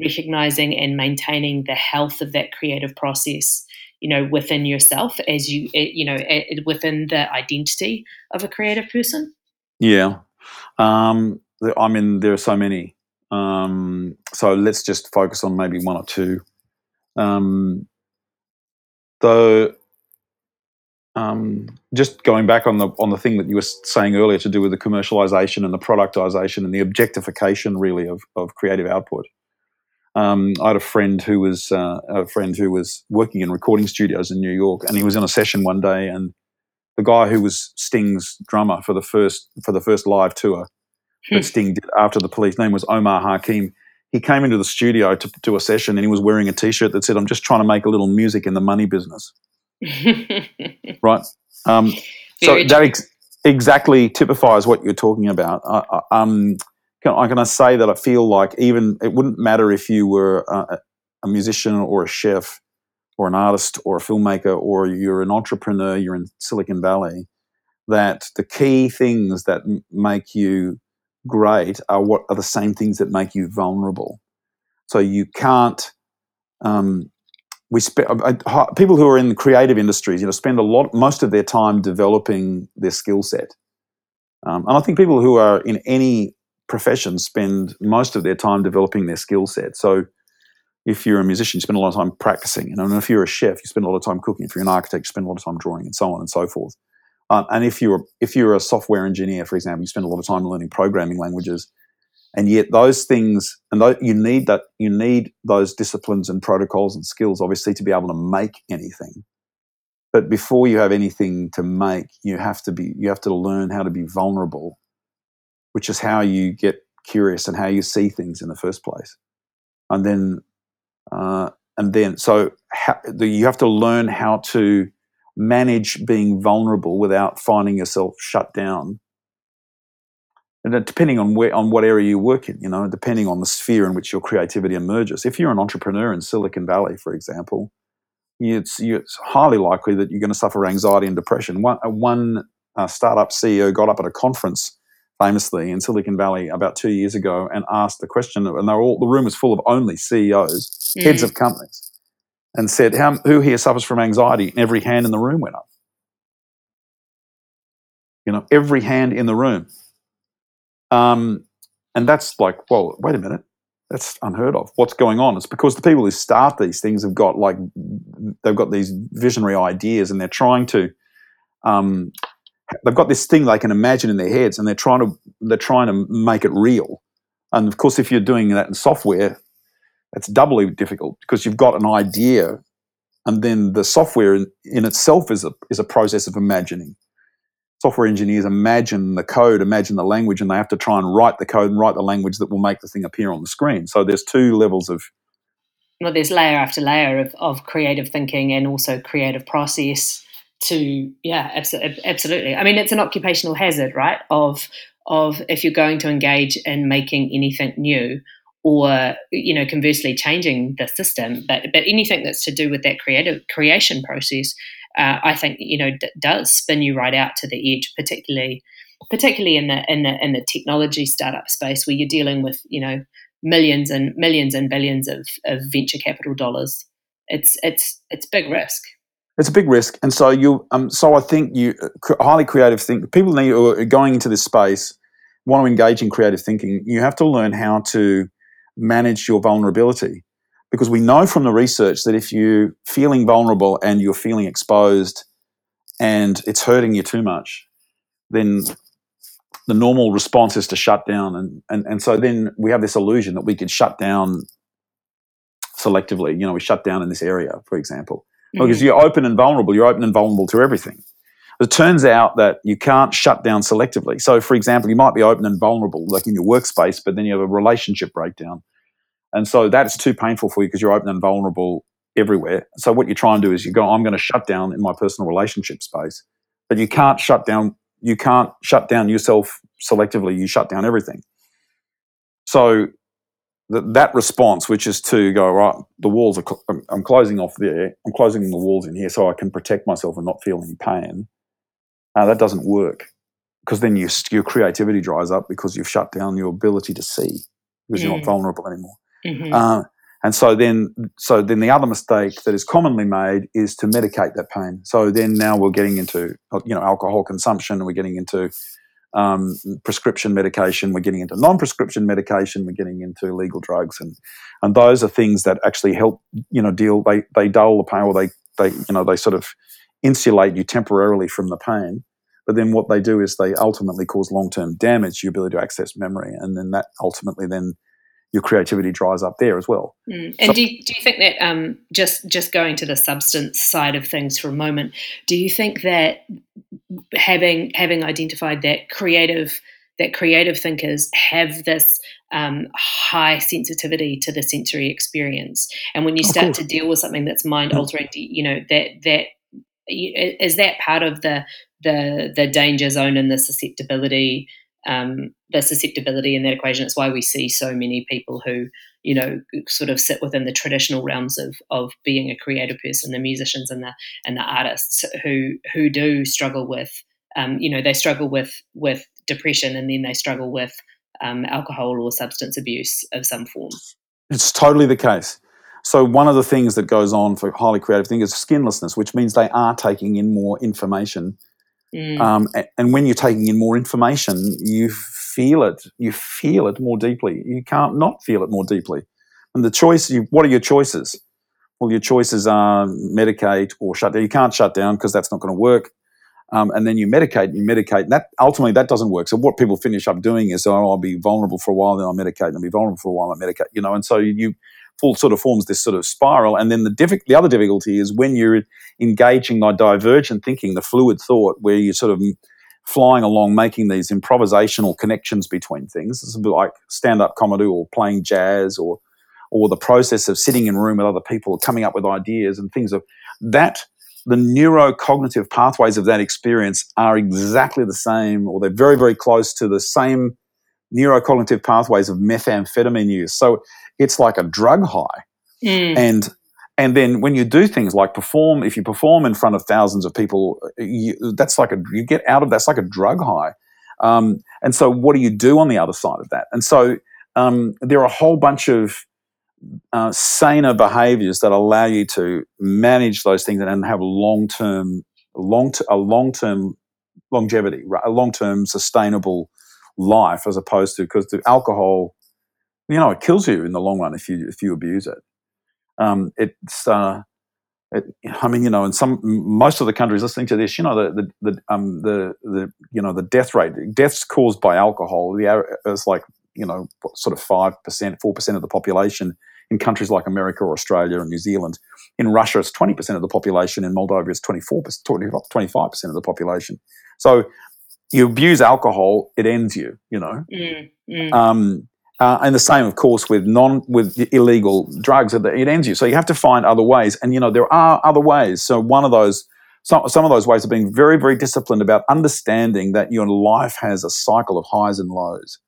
recognizing and maintaining the health of that creative process, you know, within yourself as you, you know, within the identity of a creative person? Yeah. I mean, there are so many. So let's just focus on maybe one or two. Just going back on the thing that you were saying earlier to do with the commercialization and the productization and the objectification really of creative output. I had a friend who was working in recording studios in New York, and he was in a session one day, and the guy who was Sting's drummer for the first live tour that Sting did after The Police, name was Omar Hakim. He came into the studio to do a session, and he was wearing a T-shirt that said, "I'm just trying to make a little music in the money business." Right. So that exactly typifies what you're talking about. Can I say that I feel like even it wouldn't matter if you were a musician or a chef or an artist or a filmmaker or you're an entrepreneur, you're in Silicon Valley, that the key things that make you great are the same things that make you vulnerable. So you can't people who are in the creative industries, you know, spend most of their time developing their skill set. And I think people who are in any professions spend most of their time developing their skill set. So if you're a musician, you spend a lot of time practicing. And if you're a chef, you spend a lot of time cooking. If you're an architect, you spend a lot of time drawing and so on and so forth. And if you're a software engineer, for example, you spend a lot of time learning programming languages. And yet those things, you need those disciplines and protocols and skills, obviously, to be able to make anything. But before you have anything to make, you have to learn how to be vulnerable, which is how you get curious and how you see things in the first place. And then you have to learn how to manage being vulnerable without finding yourself shut down. And depending on what area you work in, you know, depending on the sphere in which your creativity emerges. If you're an entrepreneur in Silicon Valley, for example, it's highly likely that you're going to suffer anxiety and depression. One startup CEO got up at a conference famously in Silicon Valley about 2 years ago and asked the question, and the room was full of only CEOs, heads of companies, and said, who here suffers from anxiety? And every hand in the room went up. You know, every hand in the room. And that's like, well, wait a minute. That's unheard of. What's going on? It's because the people who start these things they've got these visionary ideas and they're trying to they've got this thing they can imagine in their heads, and they're trying to make it real. And of course, if you're doing that in software, it's doubly difficult because you've got an idea, and then the software in itself is a process of imagining. Software engineers imagine the code, imagine the language, and they have to try and write the code and write the language that will make the thing appear on the screen. So there's two levels of... Well, there's layer after layer of creative thinking and also creative process to, yeah, absolutely. I mean, it's an occupational hazard, right, of if you're going to engage in making anything new or, you know, conversely changing the system, but anything that's to do with that creation process, I think, you know, does spin you right out to the edge, particularly in the technology startup space where you're dealing with, you know, millions and millions and billions of venture capital dollars. It's big risk. It's a big risk, and so you. So I think you highly creative think people need, who are going into this space want to engage in creative thinking. You have to learn how to manage your vulnerability, because we know from the research that if you're feeling vulnerable and you're feeling exposed, and it's hurting you too much, then the normal response is to shut down, and so then we have this illusion that we can shut down selectively. You know, we shut down in this area, for example. Because you're open and vulnerable. You're open and vulnerable to everything. It turns out that you can't shut down selectively. So, for example, you might be open and vulnerable, like in your workspace, but then you have a relationship breakdown. And so that's too painful for you because you're open and vulnerable everywhere. So what you try and do is you go, I'm going to shut down in my personal relationship space. But you can't shut down. You can't shut down yourself selectively. You shut down everything. So... that response, which is to go, right, the walls are, I'm closing off there, I'm closing the walls in here so I can protect myself and not feel any pain, that doesn't work, because then your creativity dries up because you've shut down your ability to see because you're not vulnerable anymore. Mm-hmm. And so then the other mistake that is commonly made is to medicate that pain. So then now we're getting into, you know, alcohol consumption, and we're getting into prescription medication, we're getting into non-prescription medication, we're getting into illegal drugs, and those are things that actually help, you know, deal, they dull the pain, or they you know, they sort of insulate you temporarily from the pain, but then what they do is they ultimately cause long-term damage to your ability to access memory, and then that ultimately then your creativity dries up there as well. And so, do you think that, just going to the substance side of things for a moment, do you think that having identified that creative thinkers have this high sensitivity to the sensory experience, and when you start to deal with something that's mind altering, you know, that is that part of the danger zone and the susceptibility? The susceptibility in that equation. It's why we see so many people who, you know, sort of sit within the traditional realms of being a creative person, the musicians and the artists who do struggle with, you know, they struggle with depression, and then they struggle with alcohol or substance abuse of some form. It's totally the case. So one of the things that goes on for highly creative thinkers is skinlessness, which means they are taking in more information. Mm. And when you're taking in more information, you feel it more deeply. You can't not feel it more deeply. And the choice, what are your choices? Well, your choices are medicate or shut down. You can't shut down because that's not going to work. And then you medicate. And that ultimately, that doesn't work. So what people finish up doing is, oh, I'll be vulnerable for a while, then I'll medicate, and I'll be vulnerable for a while, I'll medicate, you know. And so you full sort of forms this sort of spiral. And then the other difficulty is when you're engaging like divergent thinking, the fluid thought, where you're sort of flying along, making these improvisational connections between things. It's a bit like stand-up comedy or playing jazz or the process of sitting in a room with other people, coming up with ideas and things of that. The neurocognitive pathways of that experience are exactly the same, or they're very, very close to the same neurocognitive pathways of methamphetamine use. So it's like a drug high. Mm. And then when you do things like if you perform in front of thousands of people, you get out of that's like a drug high. And so what do you do on the other side of that? And so there are a whole bunch of saner behaviours that allow you to manage those things and have a long-term longevity, a long-term sustainable life, as opposed to, because the alcohol, you know, it kills you in the long run if you abuse it. I mean, you know, in most of the countries listening to this, you know, the you know, the death rate, deaths caused by alcohol, it's like you know, sort of 5%, 4% of the population in countries like America or Australia and New Zealand. In Russia, it's 20% of the population. In Moldova, it's 25% of the population. So you abuse alcohol, it ends you, you know. And the same, of course, with illegal drugs, it ends you. So you have to find other ways. And, you know, there are other ways. So one of those, some of those ways are being very, very disciplined about understanding that your life has a cycle of highs and lows.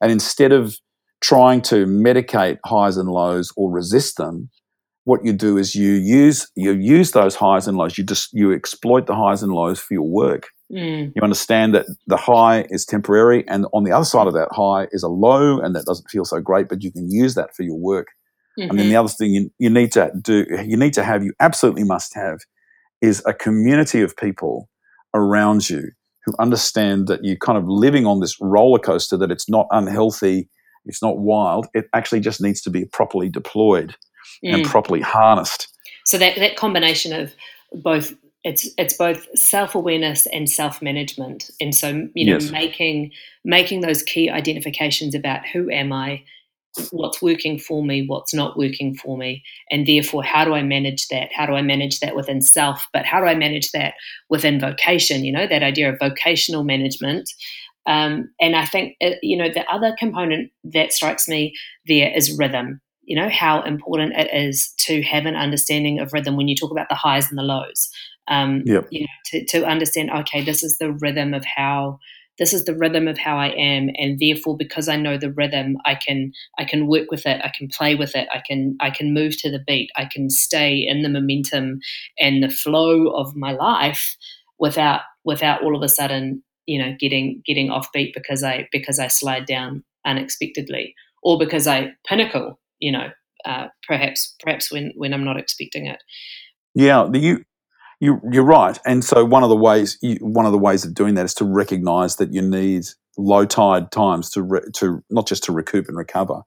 And instead of trying to medicate highs and lows or resist them, what you do is you use those highs and lows. You exploit the highs and lows for your work. You understand that the high is temporary, and on the other side of that high is a low, and that doesn't feel so great, but you can use that for your work. And then the other thing you absolutely must have is a community of people around you who understand that you're kind of living on this roller coaster, that it's not unhealthy, it's not wild, it actually just needs to be properly deployed and properly harnessed. So that combination of both, it's both self-awareness and self-management, and so, you know, making those key identifications about who am I, what's working for me, what's not working for me, and therefore how do I manage that? How do I manage that within self, but how do I manage that within vocation, you know, that idea of vocational management. And I think, you know, the other component that strikes me there is rhythm, you know, how important it is to have an understanding of rhythm when you talk about the highs and the lows, you know, to understand, okay, this is the rhythm of how I am, and therefore because I know the rhythm, I can work with it, I can play with it, I can move to the beat, I can stay in the momentum and the flow of my life without all of a sudden, you know, getting off beat because I slide down unexpectedly, or because I pinnacle, you know, perhaps when I'm not expecting it. Yeah, you're right. And so one of the ways of doing that is to recognise that you need low tide times to not just to recoup and recover,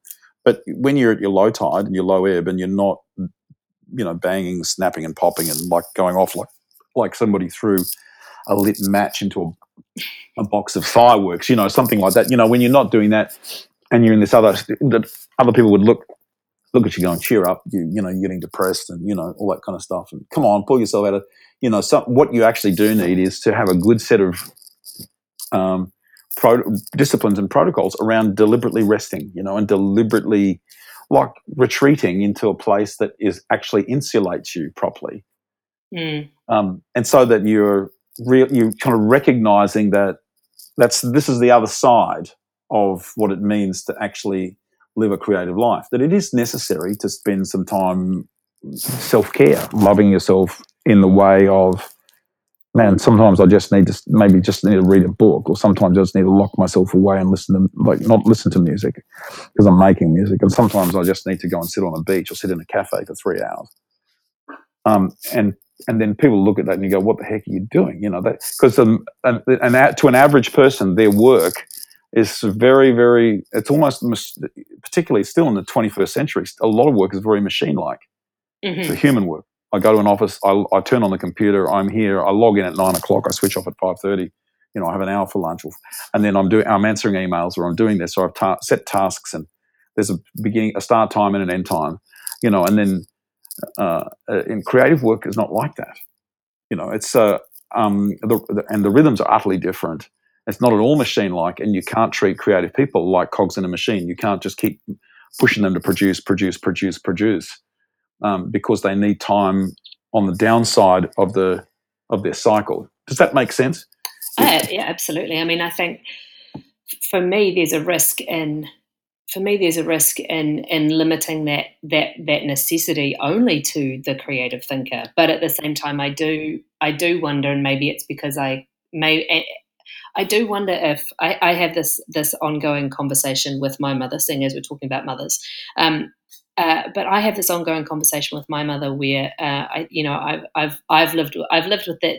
but when you're at your low tide and your low ebb, and you're not, you know, banging, snapping, and popping, and like going off like somebody threw a lit match into a box of fireworks, you know, something like that. You know, when you're not doing that, and you're in this other that other people would look at you going, cheer up, you know, you're getting depressed, and, you know, all that kind of stuff. And come on, pull yourself out of, you know, what you actually do need is to have a good set of disciplines and protocols around deliberately resting, you know, and deliberately like retreating into a place that is actually insulates you properly. And so that you're kind of recognizing that this is the other side of what it means to actually live a creative life, that it is necessary to spend some time self-care, loving yourself in the way of, man, sometimes I just need to read a book, or sometimes I just need to lock myself away and not listen to music because I'm making music, and sometimes I just need to go and sit on a beach or sit in a cafe for 3 hours. And then people look at that and you go, what the heck are you doing? You know, because to an average person, their work is very, very, it's almost, particularly still in the 21st century, a lot of work is very machine-like. It's a human work. I go to an office, I turn on the computer, I'm here, I log in at 9 o'clock, I switch off at 5:30, you know, I have an hour for lunch, and then I'm answering emails, or I'm doing this, or I've set tasks, and there's a start time and an end time, you know, and then in creative work is not like that. You know, it's, and the rhythms are utterly different. It's not at all machine-like, and you can't treat creative people like cogs in a machine. You can't just keep pushing them to produce, because they need time on the downside of their cycle. Does that make sense? Yeah, absolutely. I mean, I think for me there's a risk in limiting that necessity only to the creative thinker. But at the same time, I do wonder, and maybe it's because I do wonder if I have this ongoing conversation with my mother, seeing as we're talking about mothers. But I have this ongoing conversation with my mother where I've lived with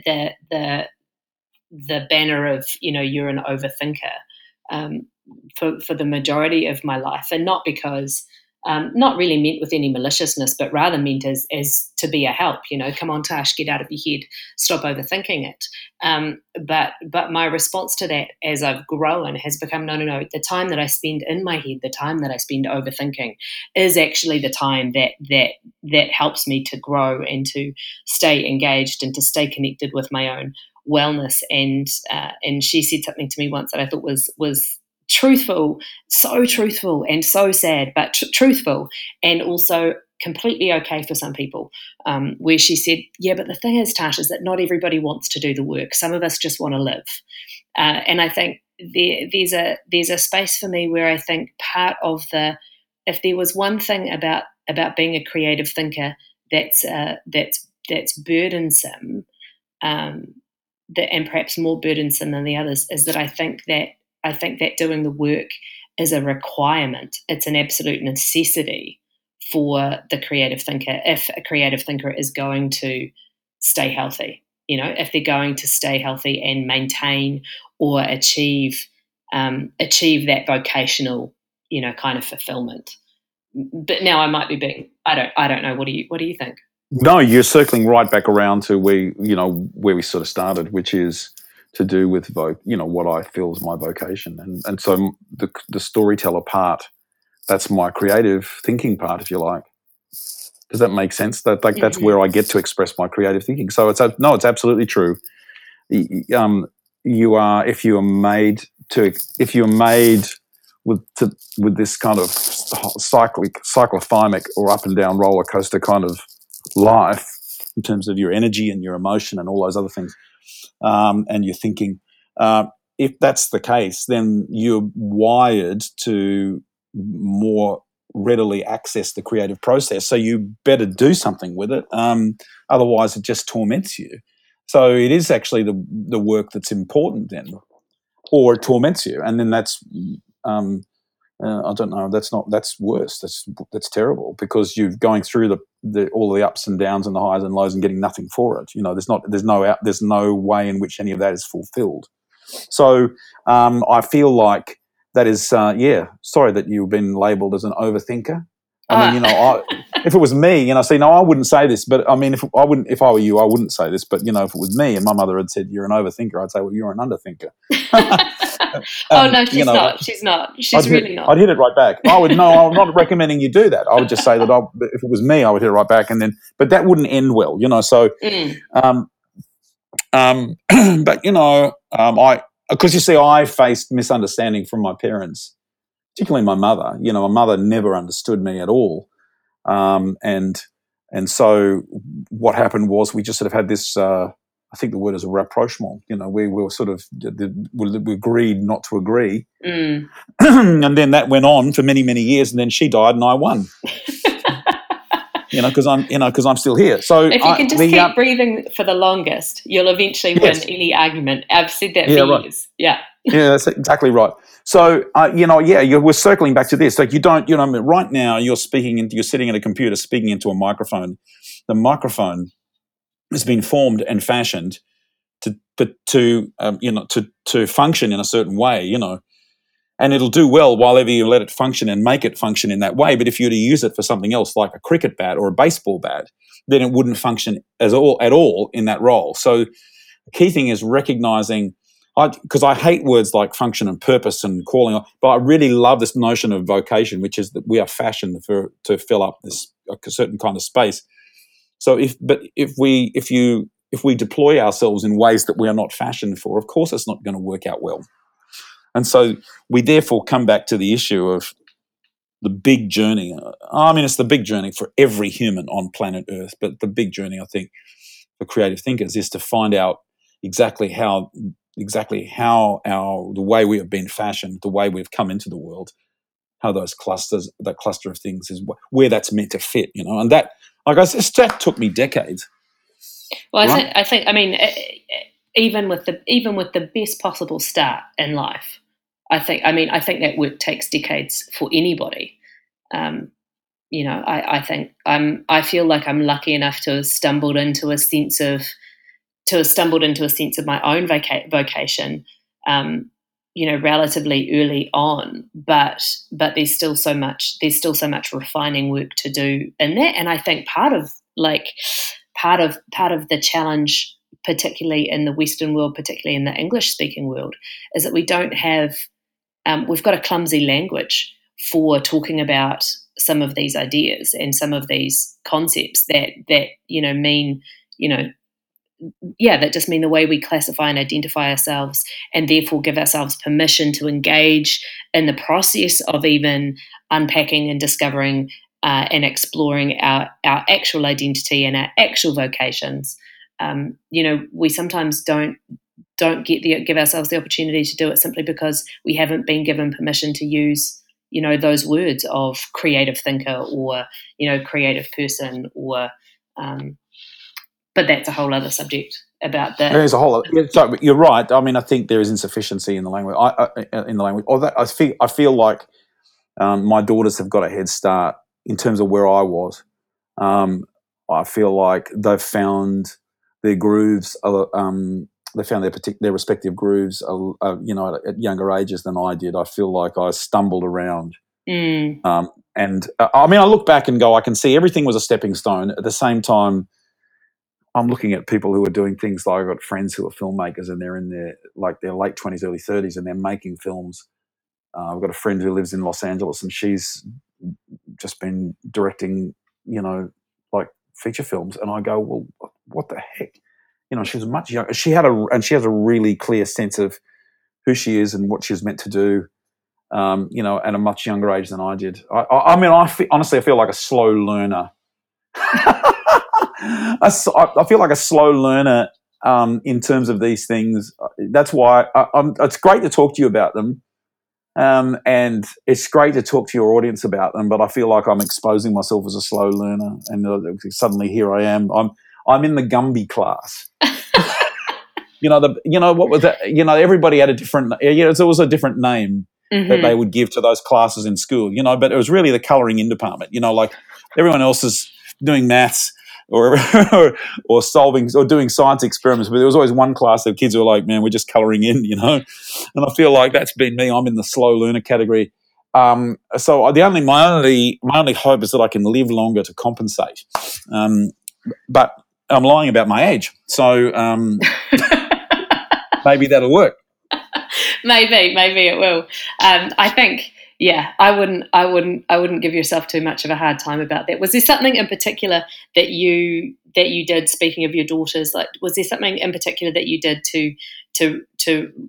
the banner of, you know, you're an overthinker for the majority of my life, and not because not really meant with any maliciousness, but rather meant as to be a help, you know, come on, Tash, get out of your head, stop overthinking it. But my response to that as I've grown has become, no, the time that I spend in my head, the time that I spend overthinking is actually the time that helps me to grow and to stay engaged and to stay connected with my own wellness. And she said something to me once that I thought was truthful, so truthful and so sad, but truthful and also completely okay for some people, where she said, yeah, but the thing is, Tash, is that not everybody wants to do the work. Some of us just want to live. And I think there's a space for me where I think part of the, if there was one thing about being a creative thinker that's burdensome, and perhaps more burdensome than the others, is that I think that doing the work is a requirement. It's an absolute necessity for the creative thinker if a creative thinker is going to stay healthy, you know, if they're going to stay healthy and maintain or achieve that vocational, you know, kind of fulfillment. But now I might be being, I don't know. What do you think? No, you're circling right back around to where we sort of started, which is to do with what I feel is my vocation. And so the storyteller part, that's my creative thinking part, if you like. Does that make sense? That's where I get to express my creative thinking. So it's absolutely true. If you are made with this kind of cyclothymic or up and down roller coaster kind of life in terms of your energy and your emotion and all those other things, and you're thinking, if that's the case, then you're wired to more readily access the creative process, so you better do something with it, otherwise it just torments you. So it is actually the work that's important then, or it torments you, and then that's I don't know, that's worse, that's terrible, because you're going through all the ups and downs and the highs and lows and getting nothing for it. You know, there's no way in which any of that is fulfilled. So I feel like that is, sorry that you've been labelled as an overthinker. I mean, you know, if it was me, you know, I wouldn't say this, but I mean, if I were you, I wouldn't say this, but you know, if it was me and my mother had said, you're an overthinker, I'd say, well, you're an underthinker. No, she's not. She's not. She's really not. I'd hit it right back. I'm not recommending you do that. I would just say that if it was me, I would hit it right back, but that wouldn't end well, you know. So, but you know, because you see, I faced misunderstanding from my parents, particularly my mother. You know, my mother never understood me at all, and so what happened was we just sort of had this. I think the word is rapprochement. You know, we were sort of we agreed not to agree, and then that went on for many, many years, and then she died, and I won. You know, because I'm still here. So if you can keep breathing for the longest, you'll eventually win any argument. I've said that for years. Yeah. Yeah, that's exactly right. So, we're circling back to this. Like, right now you're sitting at a computer speaking into a microphone. The microphone has been formed and fashioned to function in a certain way, you know, and it'll do well while ever you let it function and make it function in that way. But if you were to use it for something else, like a cricket bat or a baseball bat, then it wouldn't function at all in that role. So the key thing is recognizing. Because I hate words like function and purpose and calling, but I really love this notion of vocation, which is that we are fashioned to fill up this a certain kind of space. So if we deploy ourselves in ways that we are not fashioned for, of course it's not going to work out well. And so we therefore come back to the issue of the big journey. I mean, it's the big journey for every human on planet Earth, but the big journey, I think, for creative thinkers is to find out exactly how the way we have been fashioned, the way we've come into the world, how those clusters, that cluster of things is where that's meant to fit, you know, and that, like I said, that took me decades. Well, right? Even with the best possible start in life, I think that work takes decades for anybody. You know, I feel like I'm lucky enough to have stumbled into a sense of my own vocation relatively early on, but there's still so much refining work to do in that. And I think part of the challenge, particularly in the Western world, particularly in the English speaking world, is that we don't have, we've got a clumsy language for talking about some of these ideas and some of these concepts that just mean the way we classify and identify ourselves, and therefore give ourselves permission to engage in the process of even unpacking and discovering and exploring our actual identity and our actual vocations. We sometimes don't give ourselves the opportunity to do it simply because we haven't been given permission to use, those words of creative thinker or, creative person or, but that's a whole other subject about that. There's a whole other, so you're right. I mean, I think there is insufficiency in the language. Although I feel like my daughters have got a head start in terms of where I was. I feel like they've found their grooves. They found their respective grooves. At younger ages than I did. I feel like I stumbled around. I look back and go, I can see everything was a stepping stone. At the same time, I'm looking at people who are doing things like, I've got friends who are filmmakers and they're in their late 20s, early 30s, and they're making films. I've got a friend who lives in Los Angeles and she's just been directing, feature films. And I go, well, what the heck? She was much younger. She has a really clear sense of who she is and what she's meant to do, at a much younger age than I did. I feel like a slow learner. I feel like a slow learner in terms of these things. That's why it's great to talk to you about them, and it's great to talk to your audience about them. But I feel like I'm exposing myself as a slow learner, and suddenly here I am. I'm in the Gumby class. What was that? Everybody had a different. There was a different name that they would give to those classes in school. But it was really the colouring in department. Everyone else is doing maths. Or solving or doing science experiments, but there was always one class of kids who were like, man, we're just colouring in, and I feel like that's been me. I'm in the slow learner category. So my only hope is that I can live longer to compensate. But I'm lying about my age, so maybe that'll work. Maybe it will. I think. Yeah, I wouldn't give yourself too much of a hard time about that. Was there something in particular that you did, speaking of your daughters, was there something in particular that you did to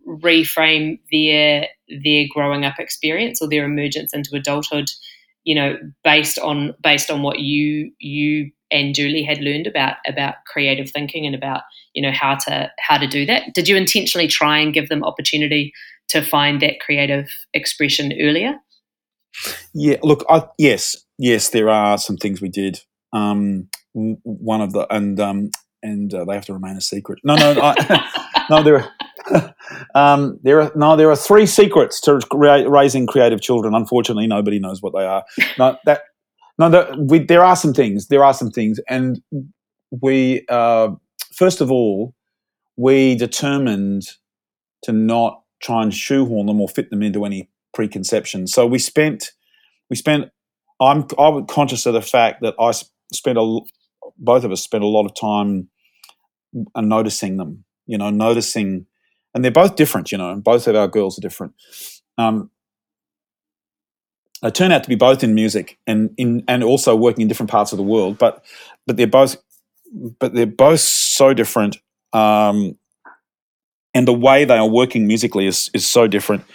reframe their growing up experience or their emergence into adulthood, based on what you and Julie had learned about creative thinking and about, how to do that? Did you intentionally try and give them opportunity to find that creative expression earlier? Yeah, look, yes, there are some things we did. One of the and they have to remain a secret. There are three secrets to raising creative children. Unfortunately, nobody knows what they are. There are some things, and we first of all we determined to not try and shoehorn them or fit them into any preconceptions. So we spent. I'm conscious of the fact that both of us spent a lot of time noticing them. And they're both different. Both of our girls are different. They turn out to be both in music and also working in different parts of the world. But they're both so different. And the way they are working musically is so different.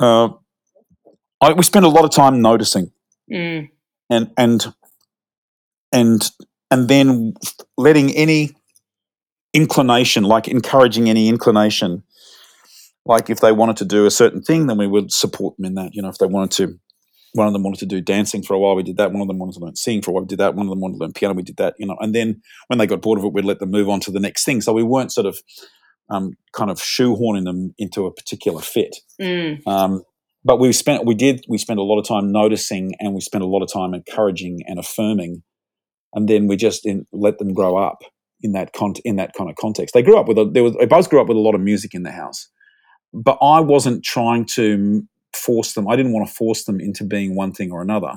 We spend a lot of time noticing, and then letting any inclination, encouraging any inclination, if they wanted to do a certain thing, then we would support them in that. If they wanted to, one of them wanted to do dancing for a while, we did that. One of them wanted to learn singing for a while, we did that. One of them wanted to learn piano, we did that. And then when they got bored of it, we'd let them move on to the next thing. So we weren't sort of kind of shoehorning them into a particular fit, but we spent a lot of time noticing, and we spent a lot of time encouraging and affirming, and then we just let them grow up in that kind of context. They both grew up with a lot of music in the house, But I wasn't trying to force them. I didn't want to force them into being one thing or another.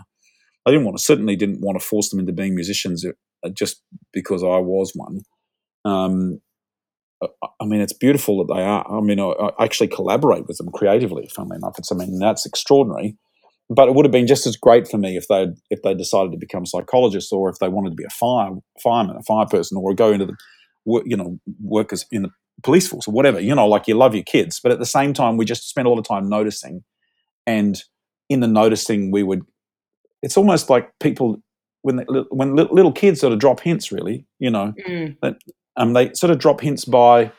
I didn't want to, certainly didn't want to force them into being musicians just because I was one. I mean, it's beautiful that they are. I mean, I actually collaborate with them creatively, funnily enough. It's, I mean, that's extraordinary. But it would have been just as great for me if they decided to become psychologists, or if they wanted to be a fireman, a fire person, or go into the, you know, workers in the police force or whatever. You know, like, you love your kids, but at the same time, we just spent a lot of time noticing, and in the noticing, we would. It's almost like people when little kids sort of drop hints, really. You know, that they sort of drop hints by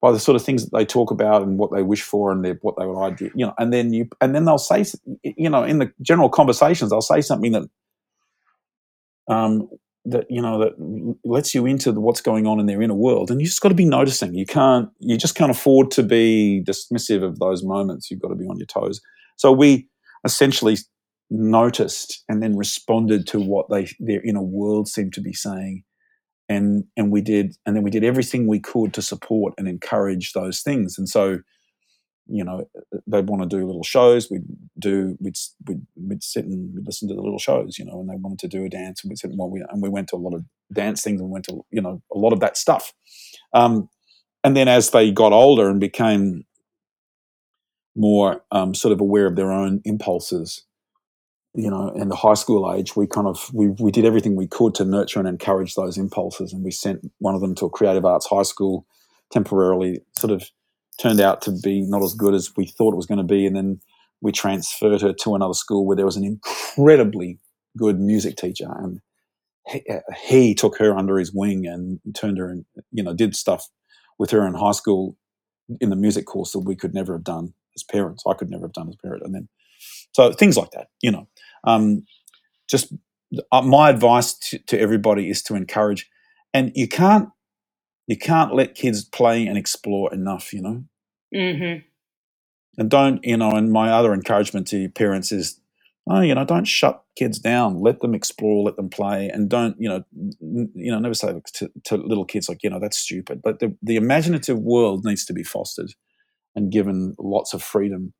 the sort of things that they talk about and what they wish for and what they would ideally, you know, and then they'll say, you know, in the general conversations, they'll say something that, that, you know, that lets you into what's going on in their inner world. And you just got to be noticing. You just can't afford to be dismissive of those moments. You've got to be on your toes. So we essentially noticed and then responded to what their inner world seemed to be saying. And then we did everything we could to support and encourage those things. And so, you know, they'd want to do little shows. We'd sit and we'd listen to the little shows, you know. And they wanted to do a dance, and we'd sit and we went to a lot of dance things, and we went to, you know, a lot of that stuff. And then as they got older and became more sort of aware of their own impulses, you know, in the high school age, we did everything we could to nurture and encourage those impulses. And we sent one of them to a creative arts high school temporarily, sort of turned out to be not as good as we thought it was going to be. And then we transferred her to another school where there was an incredibly good music teacher. And he took her under his wing and turned her and, you know, did stuff with her in high school in the music course that we could never have done as parents. I could never have done as a parent. And then, so things like that, you know. Just my advice to everybody is to encourage, and you can't let kids play and explore enough, you know. Mm-hmm. And don't, you know. And my other encouragement to parents is, you know, don't shut kids down. Let them explore, let them play, and don't, you know, never say to little kids, like, you know, that's stupid. But the imaginative world needs to be fostered and given lots of freedom.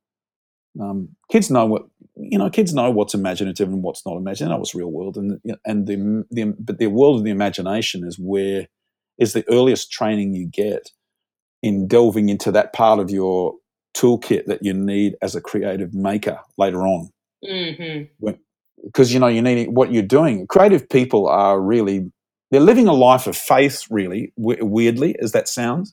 Kids know what, you know. Kids know what's imaginative and what's not imaginative. They know what's real world, but the world of the imagination is the earliest training you get in delving into that part of your toolkit that you need as a creative maker later on. Mm-hmm. Because, you know, you need what you're doing. Creative people are really, they're living a life of faith. Really, weirdly as that sounds.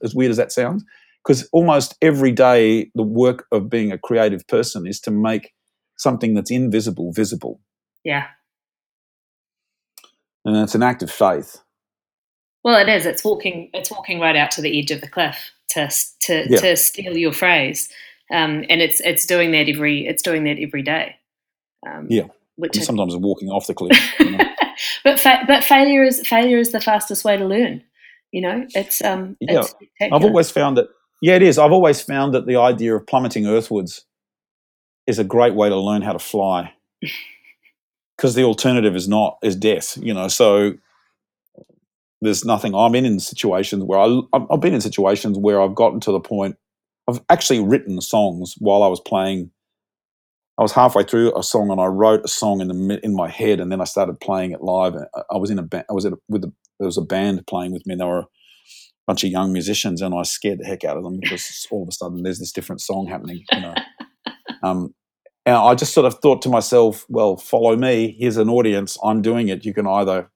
Because almost every day the work of being a creative person is to make something that's invisible visible. Yeah. And it's an act of faith. Well, it is. It's walking right out to the edge of the cliff to steal your phrase. And it's doing that every day. Which and sometimes walking off the cliff. You know? But failure is the fastest way to learn. You know, it's I've always found that. Yeah, it is. I've always found that the idea of plummeting earthwards is a great way to learn how to fly, because the alternative is death, you know. So there's nothing. I've been in situations where I've gotten to the point. I've actually written songs while I was playing. I was halfway through a song and I wrote a song in my head, and then I started playing it live. I was in a band. There was a band playing with me, and they were bunch of young musicians, and I scared the heck out of them, because all of a sudden there's this different song happening, you know. And I just sort of thought to myself, well, follow me, here's an audience, I'm doing it. You can either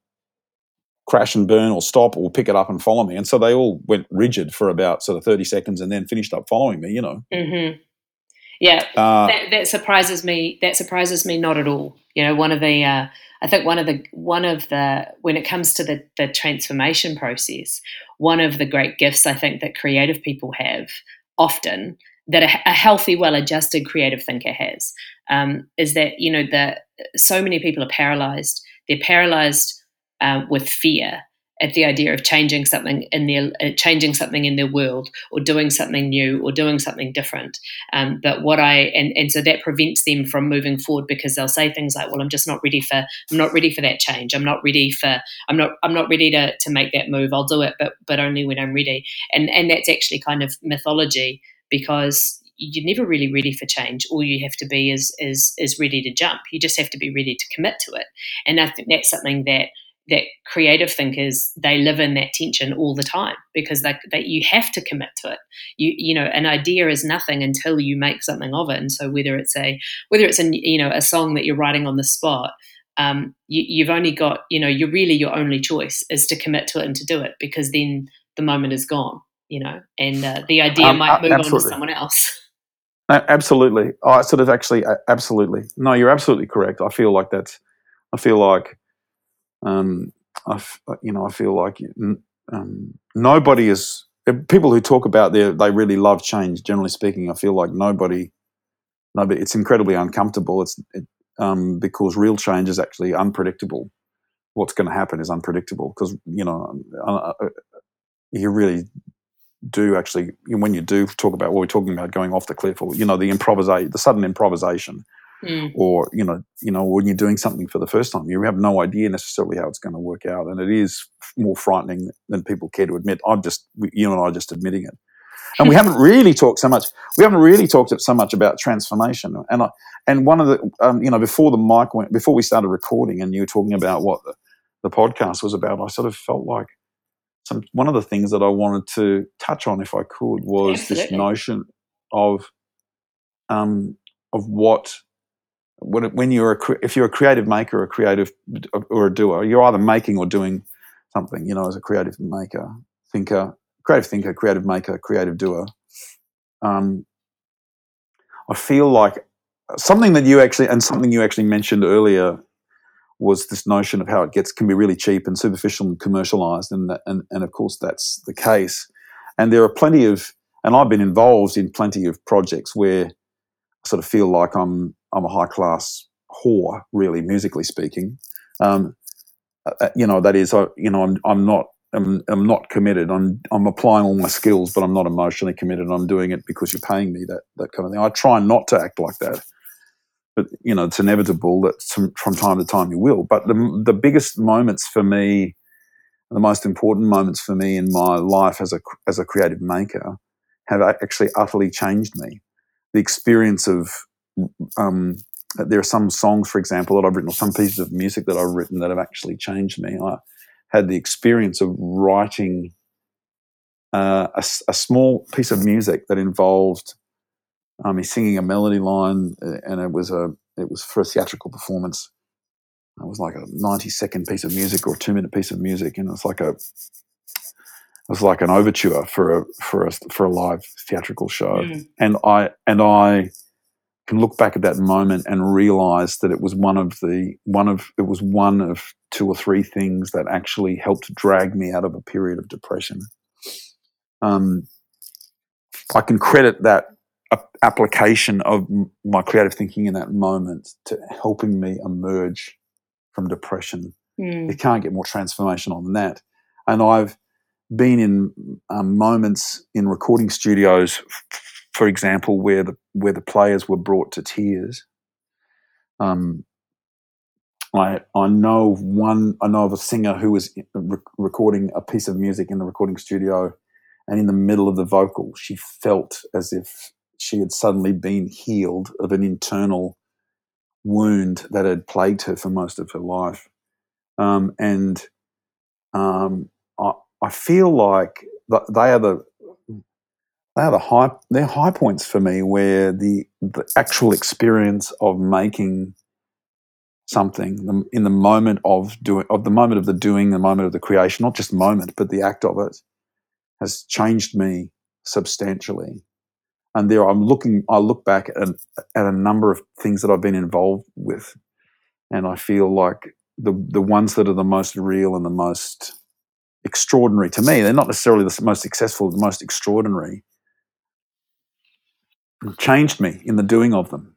crash and burn or stop or pick it up and follow me. And so they all went rigid for about sort of 30 seconds and then finished up following me, you know. Mm-hmm. Yeah, that surprises me not at all. You know, I think when it comes to the transformation process, one of the great gifts I think that creative people have often, that a healthy, well-adjusted creative thinker has, is that, you know, so many people are paralyzed. They're paralyzed with fear at the idea of changing something in their world, or doing something new, or doing something different. So that prevents them from moving forward, because they'll say things like, "Well, I'm not ready for that change. I'm not ready to make that move. I'll do it, but only when I'm ready." And that's actually kind of mythology, because you're never really ready for change. All you have to be is ready to jump. You just have to be ready to commit to it. And I think that's something that creative thinkers, they live in that tension all the time, because that you have to commit to it. You know, an idea is nothing until you make something of it. And so whether it's a song that you're writing on the spot, you've only got, you know, you're really, your only choice is to commit to it and to do it, because then the moment is gone, you know, and the idea might move on to someone else. Absolutely. Absolutely. No, you're absolutely correct. I feel like nobody is, people who talk about they really love change, generally speaking, I feel like nobody, it's incredibly uncomfortable. It's because real change is actually unpredictable. What's going to happen is unpredictable, because, you know, you really do actually, when you do talk about what we're talking about, going off the cliff, or, you know, the sudden improvisation. Mm. Or, you know, when you're doing something for the first time, you have no idea necessarily how it's going to work out, and it is more frightening than people care to admit. You and I are just admitting it, and we haven't really talked so much about transformation. And one of the you know, before the mic went, before we started recording, and you were talking about what the podcast was about, I sort of felt like one of the things that I wanted to touch on, if I could, was this notion of what. When if you're a creative maker, or a doer, you're either making or doing something. You know, as a creative thinker, creative maker, creative doer. I feel like something you actually mentioned earlier was this notion of how it can be really cheap and superficial and commercialized, and of course that's the case. And there are plenty of, and I've been involved in plenty of projects where I sort of feel like I'm a high-class whore, really, musically speaking. You know, that is, you know, I'm not committed. I'm applying all my skills, but I'm not emotionally committed. I'm doing it because you're paying me, that kind of thing. I try not to act like that, but, you know, it's inevitable that from time to time you will. But the biggest moments for me, the most important moments for me in my life as a creative maker, have actually utterly changed me. The experience of there are some songs, for example, that I've written, or some pieces of music that I've written, that have actually changed me. I had the experience of writing a small piece of music that involved me singing a melody line, and it was for a theatrical performance. It was like a 90-second piece of music, or a 2-minute piece of music, and it was like an overture for a live theatrical show. Mm. And I can look back at that moment and realise that it was one of two or three things that actually helped drag me out of a period of depression. I can credit that application of my creative thinking in that moment to helping me emerge from depression. Mm. It can't get more transformational than that. And I've been in moments in recording studios, for example, where the players were brought to tears. I know of a singer who was recording a piece of music in the recording studio, and in the middle of the vocal, she felt as if she had suddenly been healed of an internal wound that had plagued her for most of her life. I feel like they're high points for me, where the actual experience of making something in the moment of the doing, the moment of the creation, not just moment, but the act of it, has changed me substantially. And I look back at a number of things that I've been involved with, and I feel like the ones that are the most real and the most extraordinary to me, they're not necessarily the most successful, the most extraordinary, changed me in the doing of them.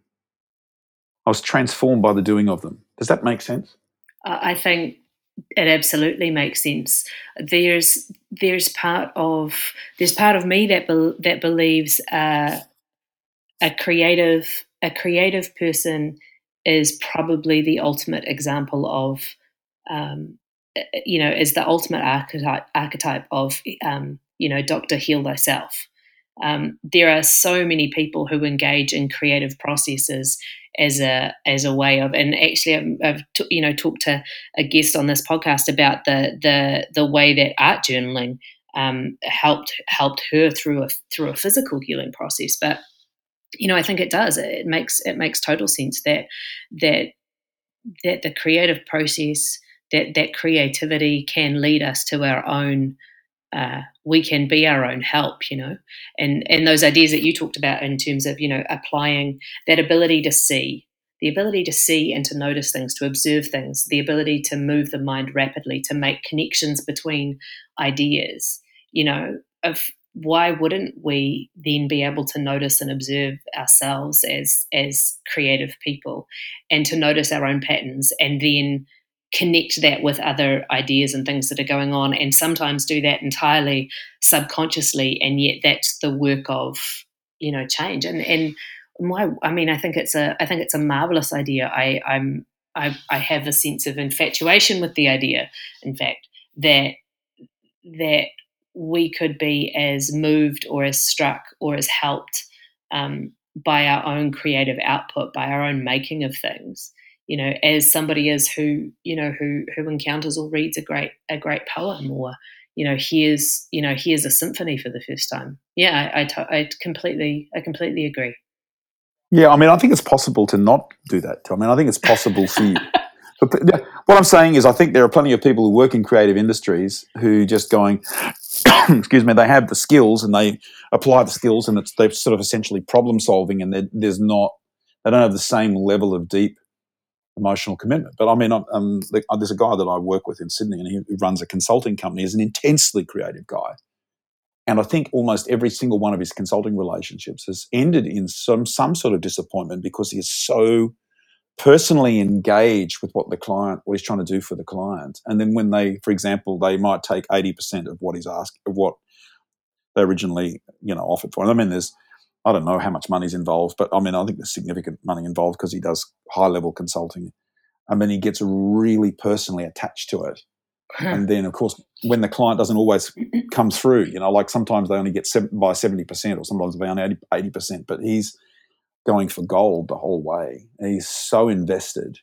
I was transformed by the doing of them. Does that make sense? I think it absolutely makes sense. There's part of me that believes a creative person is probably the ultimate example of, you know, is the ultimate archetype of, you know, Dr. Heal Thyself. There are so many people who engage in creative processes as a way of, and actually I've talked to a guest on this podcast about the way that art journaling helped her through a physical healing process. But I think it does. It makes total sense that the creative process, that creativity can lead us to our own. We can be our own help, and those ideas that you talked about in terms of, applying that ability to see, the ability to see and to notice things, to observe things, the ability to move the mind rapidly, to make connections between ideas, why wouldn't we then be able to notice and observe ourselves as creative people, and to notice our own patterns, and then connect that with other ideas and things that are going on, and sometimes do that entirely subconsciously, and yet that's the work of change. And why? I mean, I think it's a marvelous idea. I have a sense of infatuation with the idea, in fact, that we could be as moved or as struck or as helped by our own creative output, by our own making of things. As somebody is who encounters or reads a great poem, or hears a symphony for the first time. Yeah, I completely agree. Yeah, I mean, I think it's possible to not do that. I mean, I think it's possible for you. But what I'm saying is, I think there are plenty of people who work in creative industries who just going, excuse me, they have the skills and they apply the skills, and they're sort of essentially problem solving, and they don't have the same level of deep emotional commitment. But I mean, there's a guy that I work with in Sydney, and he runs a consulting company. He's an intensely creative guy, and I think almost every single one of his consulting relationships has ended in some sort of disappointment, because he is so personally engaged with what he's trying to do for the client. And then when they, for example, they might take 80% of what he's asked, of what they originally offered for him. I mean, I don't know how much money's involved, but I mean, I think there's significant money involved, because he does high-level consulting. I mean, he gets really personally attached to it. And then, of course, when the client doesn't always come through, like sometimes they only get by 70%, or sometimes by 80%, but he's going for gold the whole way. And he's so invested.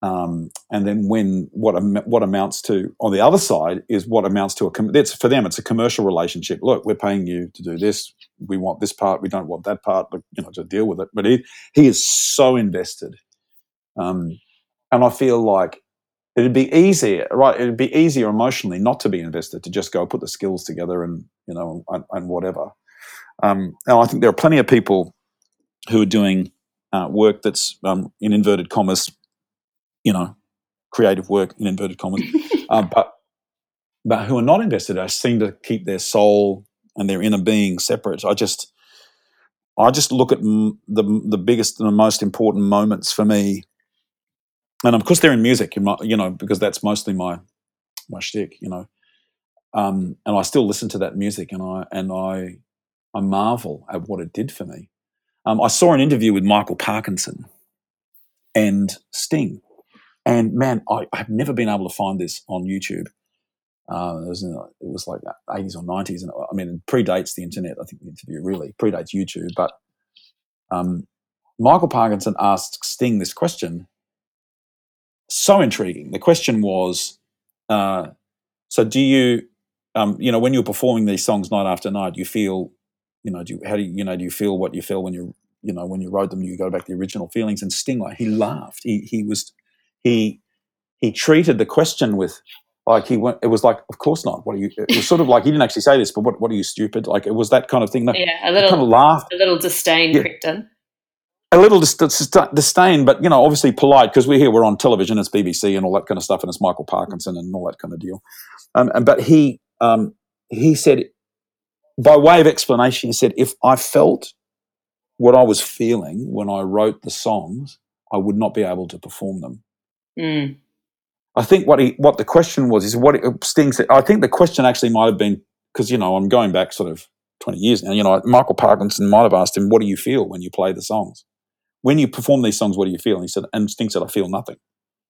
And then when what amounts to, on the other side, is what amounts to for them, it's a commercial relationship. Look, we're paying you to do this. We want this part. We don't want that part. But to deal with it. But he is so invested, and I feel like it'd be easier, right? It'd be easier emotionally not to be invested, to just go put the skills together and and whatever. And I think there are plenty of people who are doing work that's in inverted commas. Creative work in inverted commas, but who are not invested, seem to keep their soul and their inner being separate. I just look at the biggest and the most important moments for me, and of course they're in music, because that's mostly my shtick, and I still listen to that music, and I marvel at what it did for me. I saw an interview with Michael Parkinson and Sting. And man, I've never been able to find this on YouTube. It was like 80s or 90s, and I mean, it predates the internet. I think the interview really predates YouTube. But Michael Parkinson asked Sting this question. So intriguing. The question was, "So do you, when you're performing these songs night after night, you feel, do you feel what you feel when you, when you wrote them? Do you go back to the original feelings?" And Sting, he laughed. He treated the question with, it was like, of course not. What are you? It was sort of like, he didn't actually say this, but what are you, stupid? Like, it was that kind of thing. No, yeah, a little kind of laugh, a little disdain, yeah. Crept in. A little disdain, but obviously polite, because we're on television. It's BBC and all that kind of stuff, and it's Michael Parkinson and all that kind of deal. But he said, by way of explanation, he said, if I felt what I was feeling when I wrote the songs, I would not be able to perform them. Mm. I think what the question was is what Sting said. I think the question actually might have been, because I'm going back sort of 20 years now. Michael Parkinson might have asked him, "What do you feel when you play the songs? When you perform these songs, what do you feel?" And he said, and Sting said, "I feel nothing."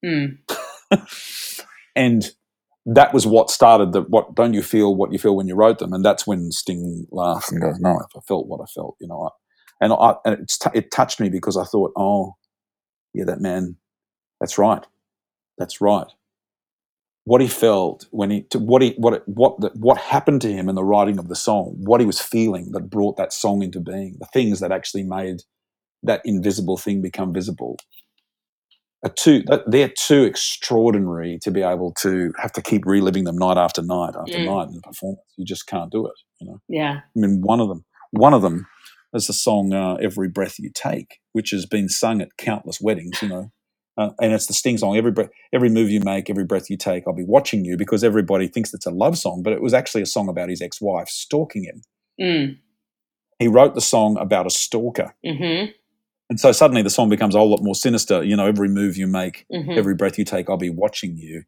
Mm. And that was what started the what don't you feel what you feel when you wrote them, and that's when Sting laughs and goes, no, I felt what I felt, you know. It touched me because I thought, oh, yeah, that man, that's right. What he felt when what happened to him in the writing of the song, what he was feeling that brought that song into being, the things that actually made that invisible thing become visible. They're too extraordinary to be able to have to keep reliving them night after night after night in the performance. You just can't do it, you know. Yeah. I mean, one of them is the song "Every Breath You Take," which has been sung at countless weddings, you know, and it's the Sting song. Every move you make, every breath you take, I'll be watching you, because everybody thinks it's a love song, but it was actually a song about his ex-wife stalking him. Mm. He wrote the song about a stalker. Mm-hmm. And so suddenly the song becomes a whole lot more sinister. You know, every move you make, every breath you take, I'll be watching you,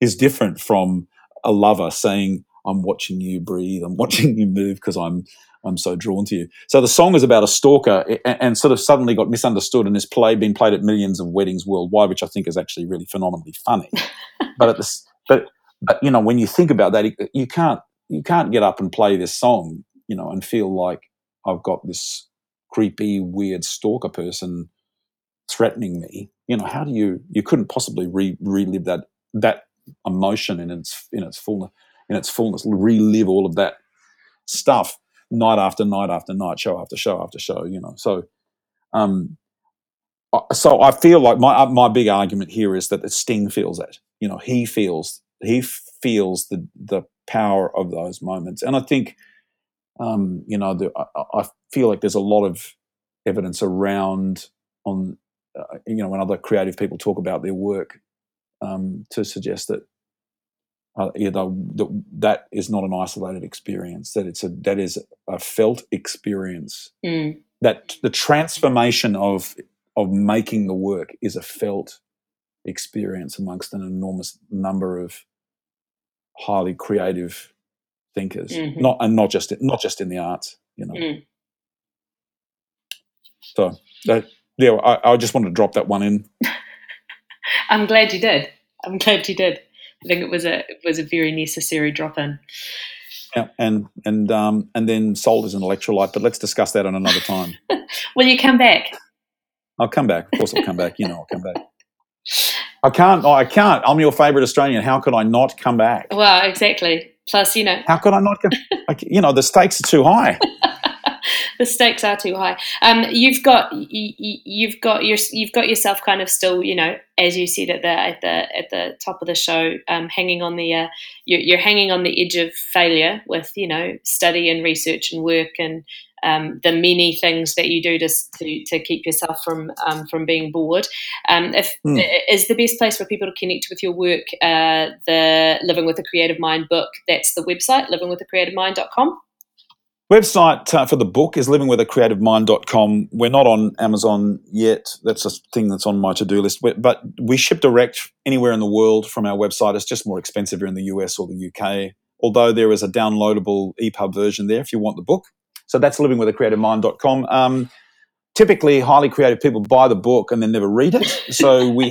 is different from a lover saying, I'm watching you breathe, I'm watching you move because I'm so drawn to you. So the song is about a stalker and sort of suddenly got misunderstood and is been played at millions of weddings worldwide, which I think is actually really phenomenally funny. But you know, when you think about that, you can't get up and play this song, you know, and feel like I've got this creepy, weird stalker person threatening me. You know, how do you couldn't possibly relive that emotion in its fullness, relive all of that stuff night after night after night, show after show after show, you know. So I feel like my big argument here is that Sting feels that, you know, he feels the power of those moments. And I think you know, I feel like there's a lot of evidence around on, you know, when other creative people talk about their work to suggest that, you know, that is not an isolated experience, that that is a felt experience, that the transformation of making the work is a felt experience amongst an enormous number of highly creative thinkers, not just in the arts, you know. So I just wanted to drop that one in. I'm glad you did. I think it was a very necessary drop in. Yeah, and then salt is an electrolyte, but let's discuss that on another time. Will you come back? I'll come back. Of course, I'll come back. You know, I'll come back. I can't. I'm your favourite Australian. How could I not come back? Well, exactly. Plus, you know, how could I not go? You know, the stakes are too high. The stakes are too high. You've got yourself kind of still, you know, as you said at the top of the show, hanging on the you're hanging on the edge of failure with, you know, study and research and work and the many things that you do to keep yourself from being bored. Is the best place for people to connect with your work the Living with a Creative Mind book? That's the website, livingwithacreativemind.com. Website for the book is livingwithacreativemind.com. We're not on Amazon yet. That's a thing that's on my to-do list. But we ship direct anywhere in the world from our website. It's just more expensive here in the US or the UK, although there is a downloadable EPUB version there if you want the book. So that's livingwithacreativemind.com. Typically, highly creative people buy the book and then never read it. So we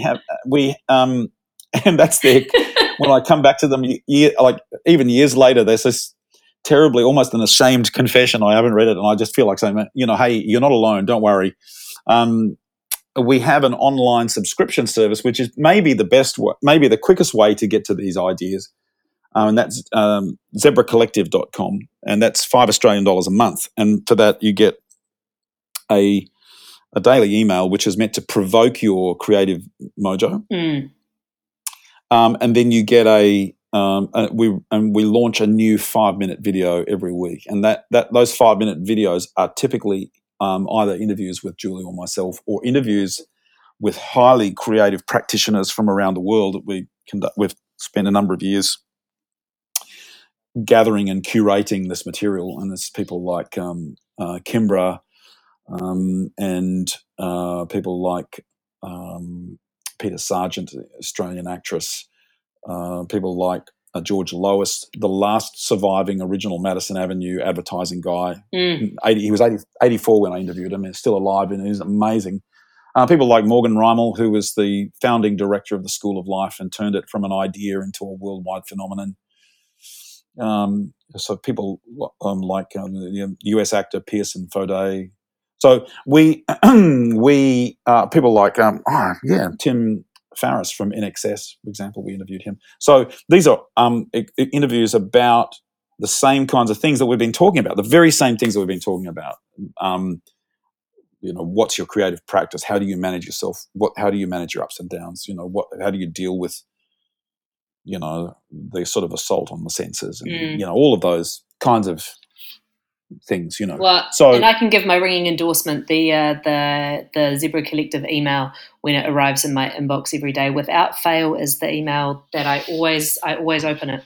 and that's their – when I come back to them, even years later, there's this terribly, almost an ashamed confession. I haven't read it, and I just feel like saying, you know, hey, you're not alone. Don't worry. We have an online subscription service, which is maybe the best way, maybe the quickest way to get to these ideas. And that's zebracollective.com, and that's $5 Australian a month. And for that, you get a daily email which is meant to provoke your creative mojo. And then you get we launch a new 5-minute video every week, and that those 5-minute videos are typically either interviews with Julie or myself, or interviews with highly creative practitioners from around the world that we conduct. We've spent a number of years gathering and curating this material, and it's people like Kimbra and people like Peter Sargent, Australian actress. People like George Lois, the last surviving original Madison Avenue advertising guy. He was 84 when I interviewed him, and he's still alive, and he's amazing. People like Morgan Rymel, who was the founding director of the School of Life and turned it from an idea into a worldwide phenomenon. So people like the US actor Pearson Foday. So we people like Tim Farris from NXS, for example, we interviewed him. So these are interviews about the same kinds of things that we've been talking about, the very same things that we've been talking about. You know, what's your creative practice? How do you manage yourself? How do you manage your ups and downs? You know, how do you deal with, you know, the sort of assault on the senses and, you know, all of those kinds of things, you know. Well, so, and I can give my ringing endorsement, the Zebra Collective email when it arrives in my inbox every day without fail is the email that I always open it.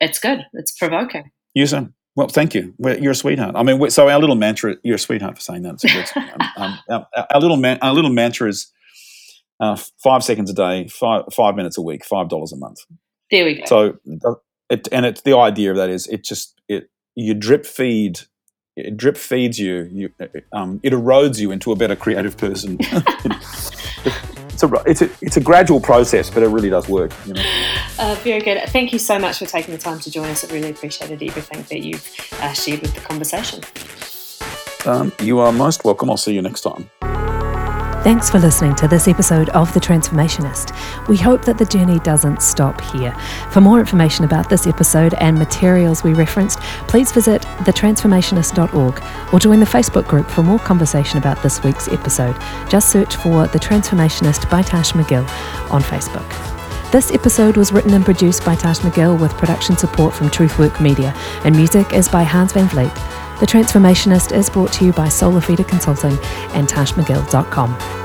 It's good. It's provoking. Use it. Well, thank you. You're a sweetheart. I mean, so our little mantra, you're a sweetheart for saying that. So our little mantra is 5 seconds a day, five minutes a week, $5 a month. There we go. So it's the idea of that is you drip feed. It drip feeds you. It erodes you into a better creative person. It's a gradual process, but it really does work. You know? Very good. Thank you so much for taking the time to join us. I really appreciated everything that you've shared with the conversation. You are most welcome. I'll see you next time. Thanks for listening to this episode of The Transformationist. We hope that the journey doesn't stop here. For more information about this episode and materials we referenced, please visit thetransformationist.org or join the Facebook group for more conversation about this week's episode. Just search for The Transformationist by Tash McGill on Facebook. This episode was written and produced by Tash McGill with production support from Truthwork Media, and music is by Hans van Vliet. The Transformationist is brought to you by Solar Feeder Consulting and TashMcGill.com.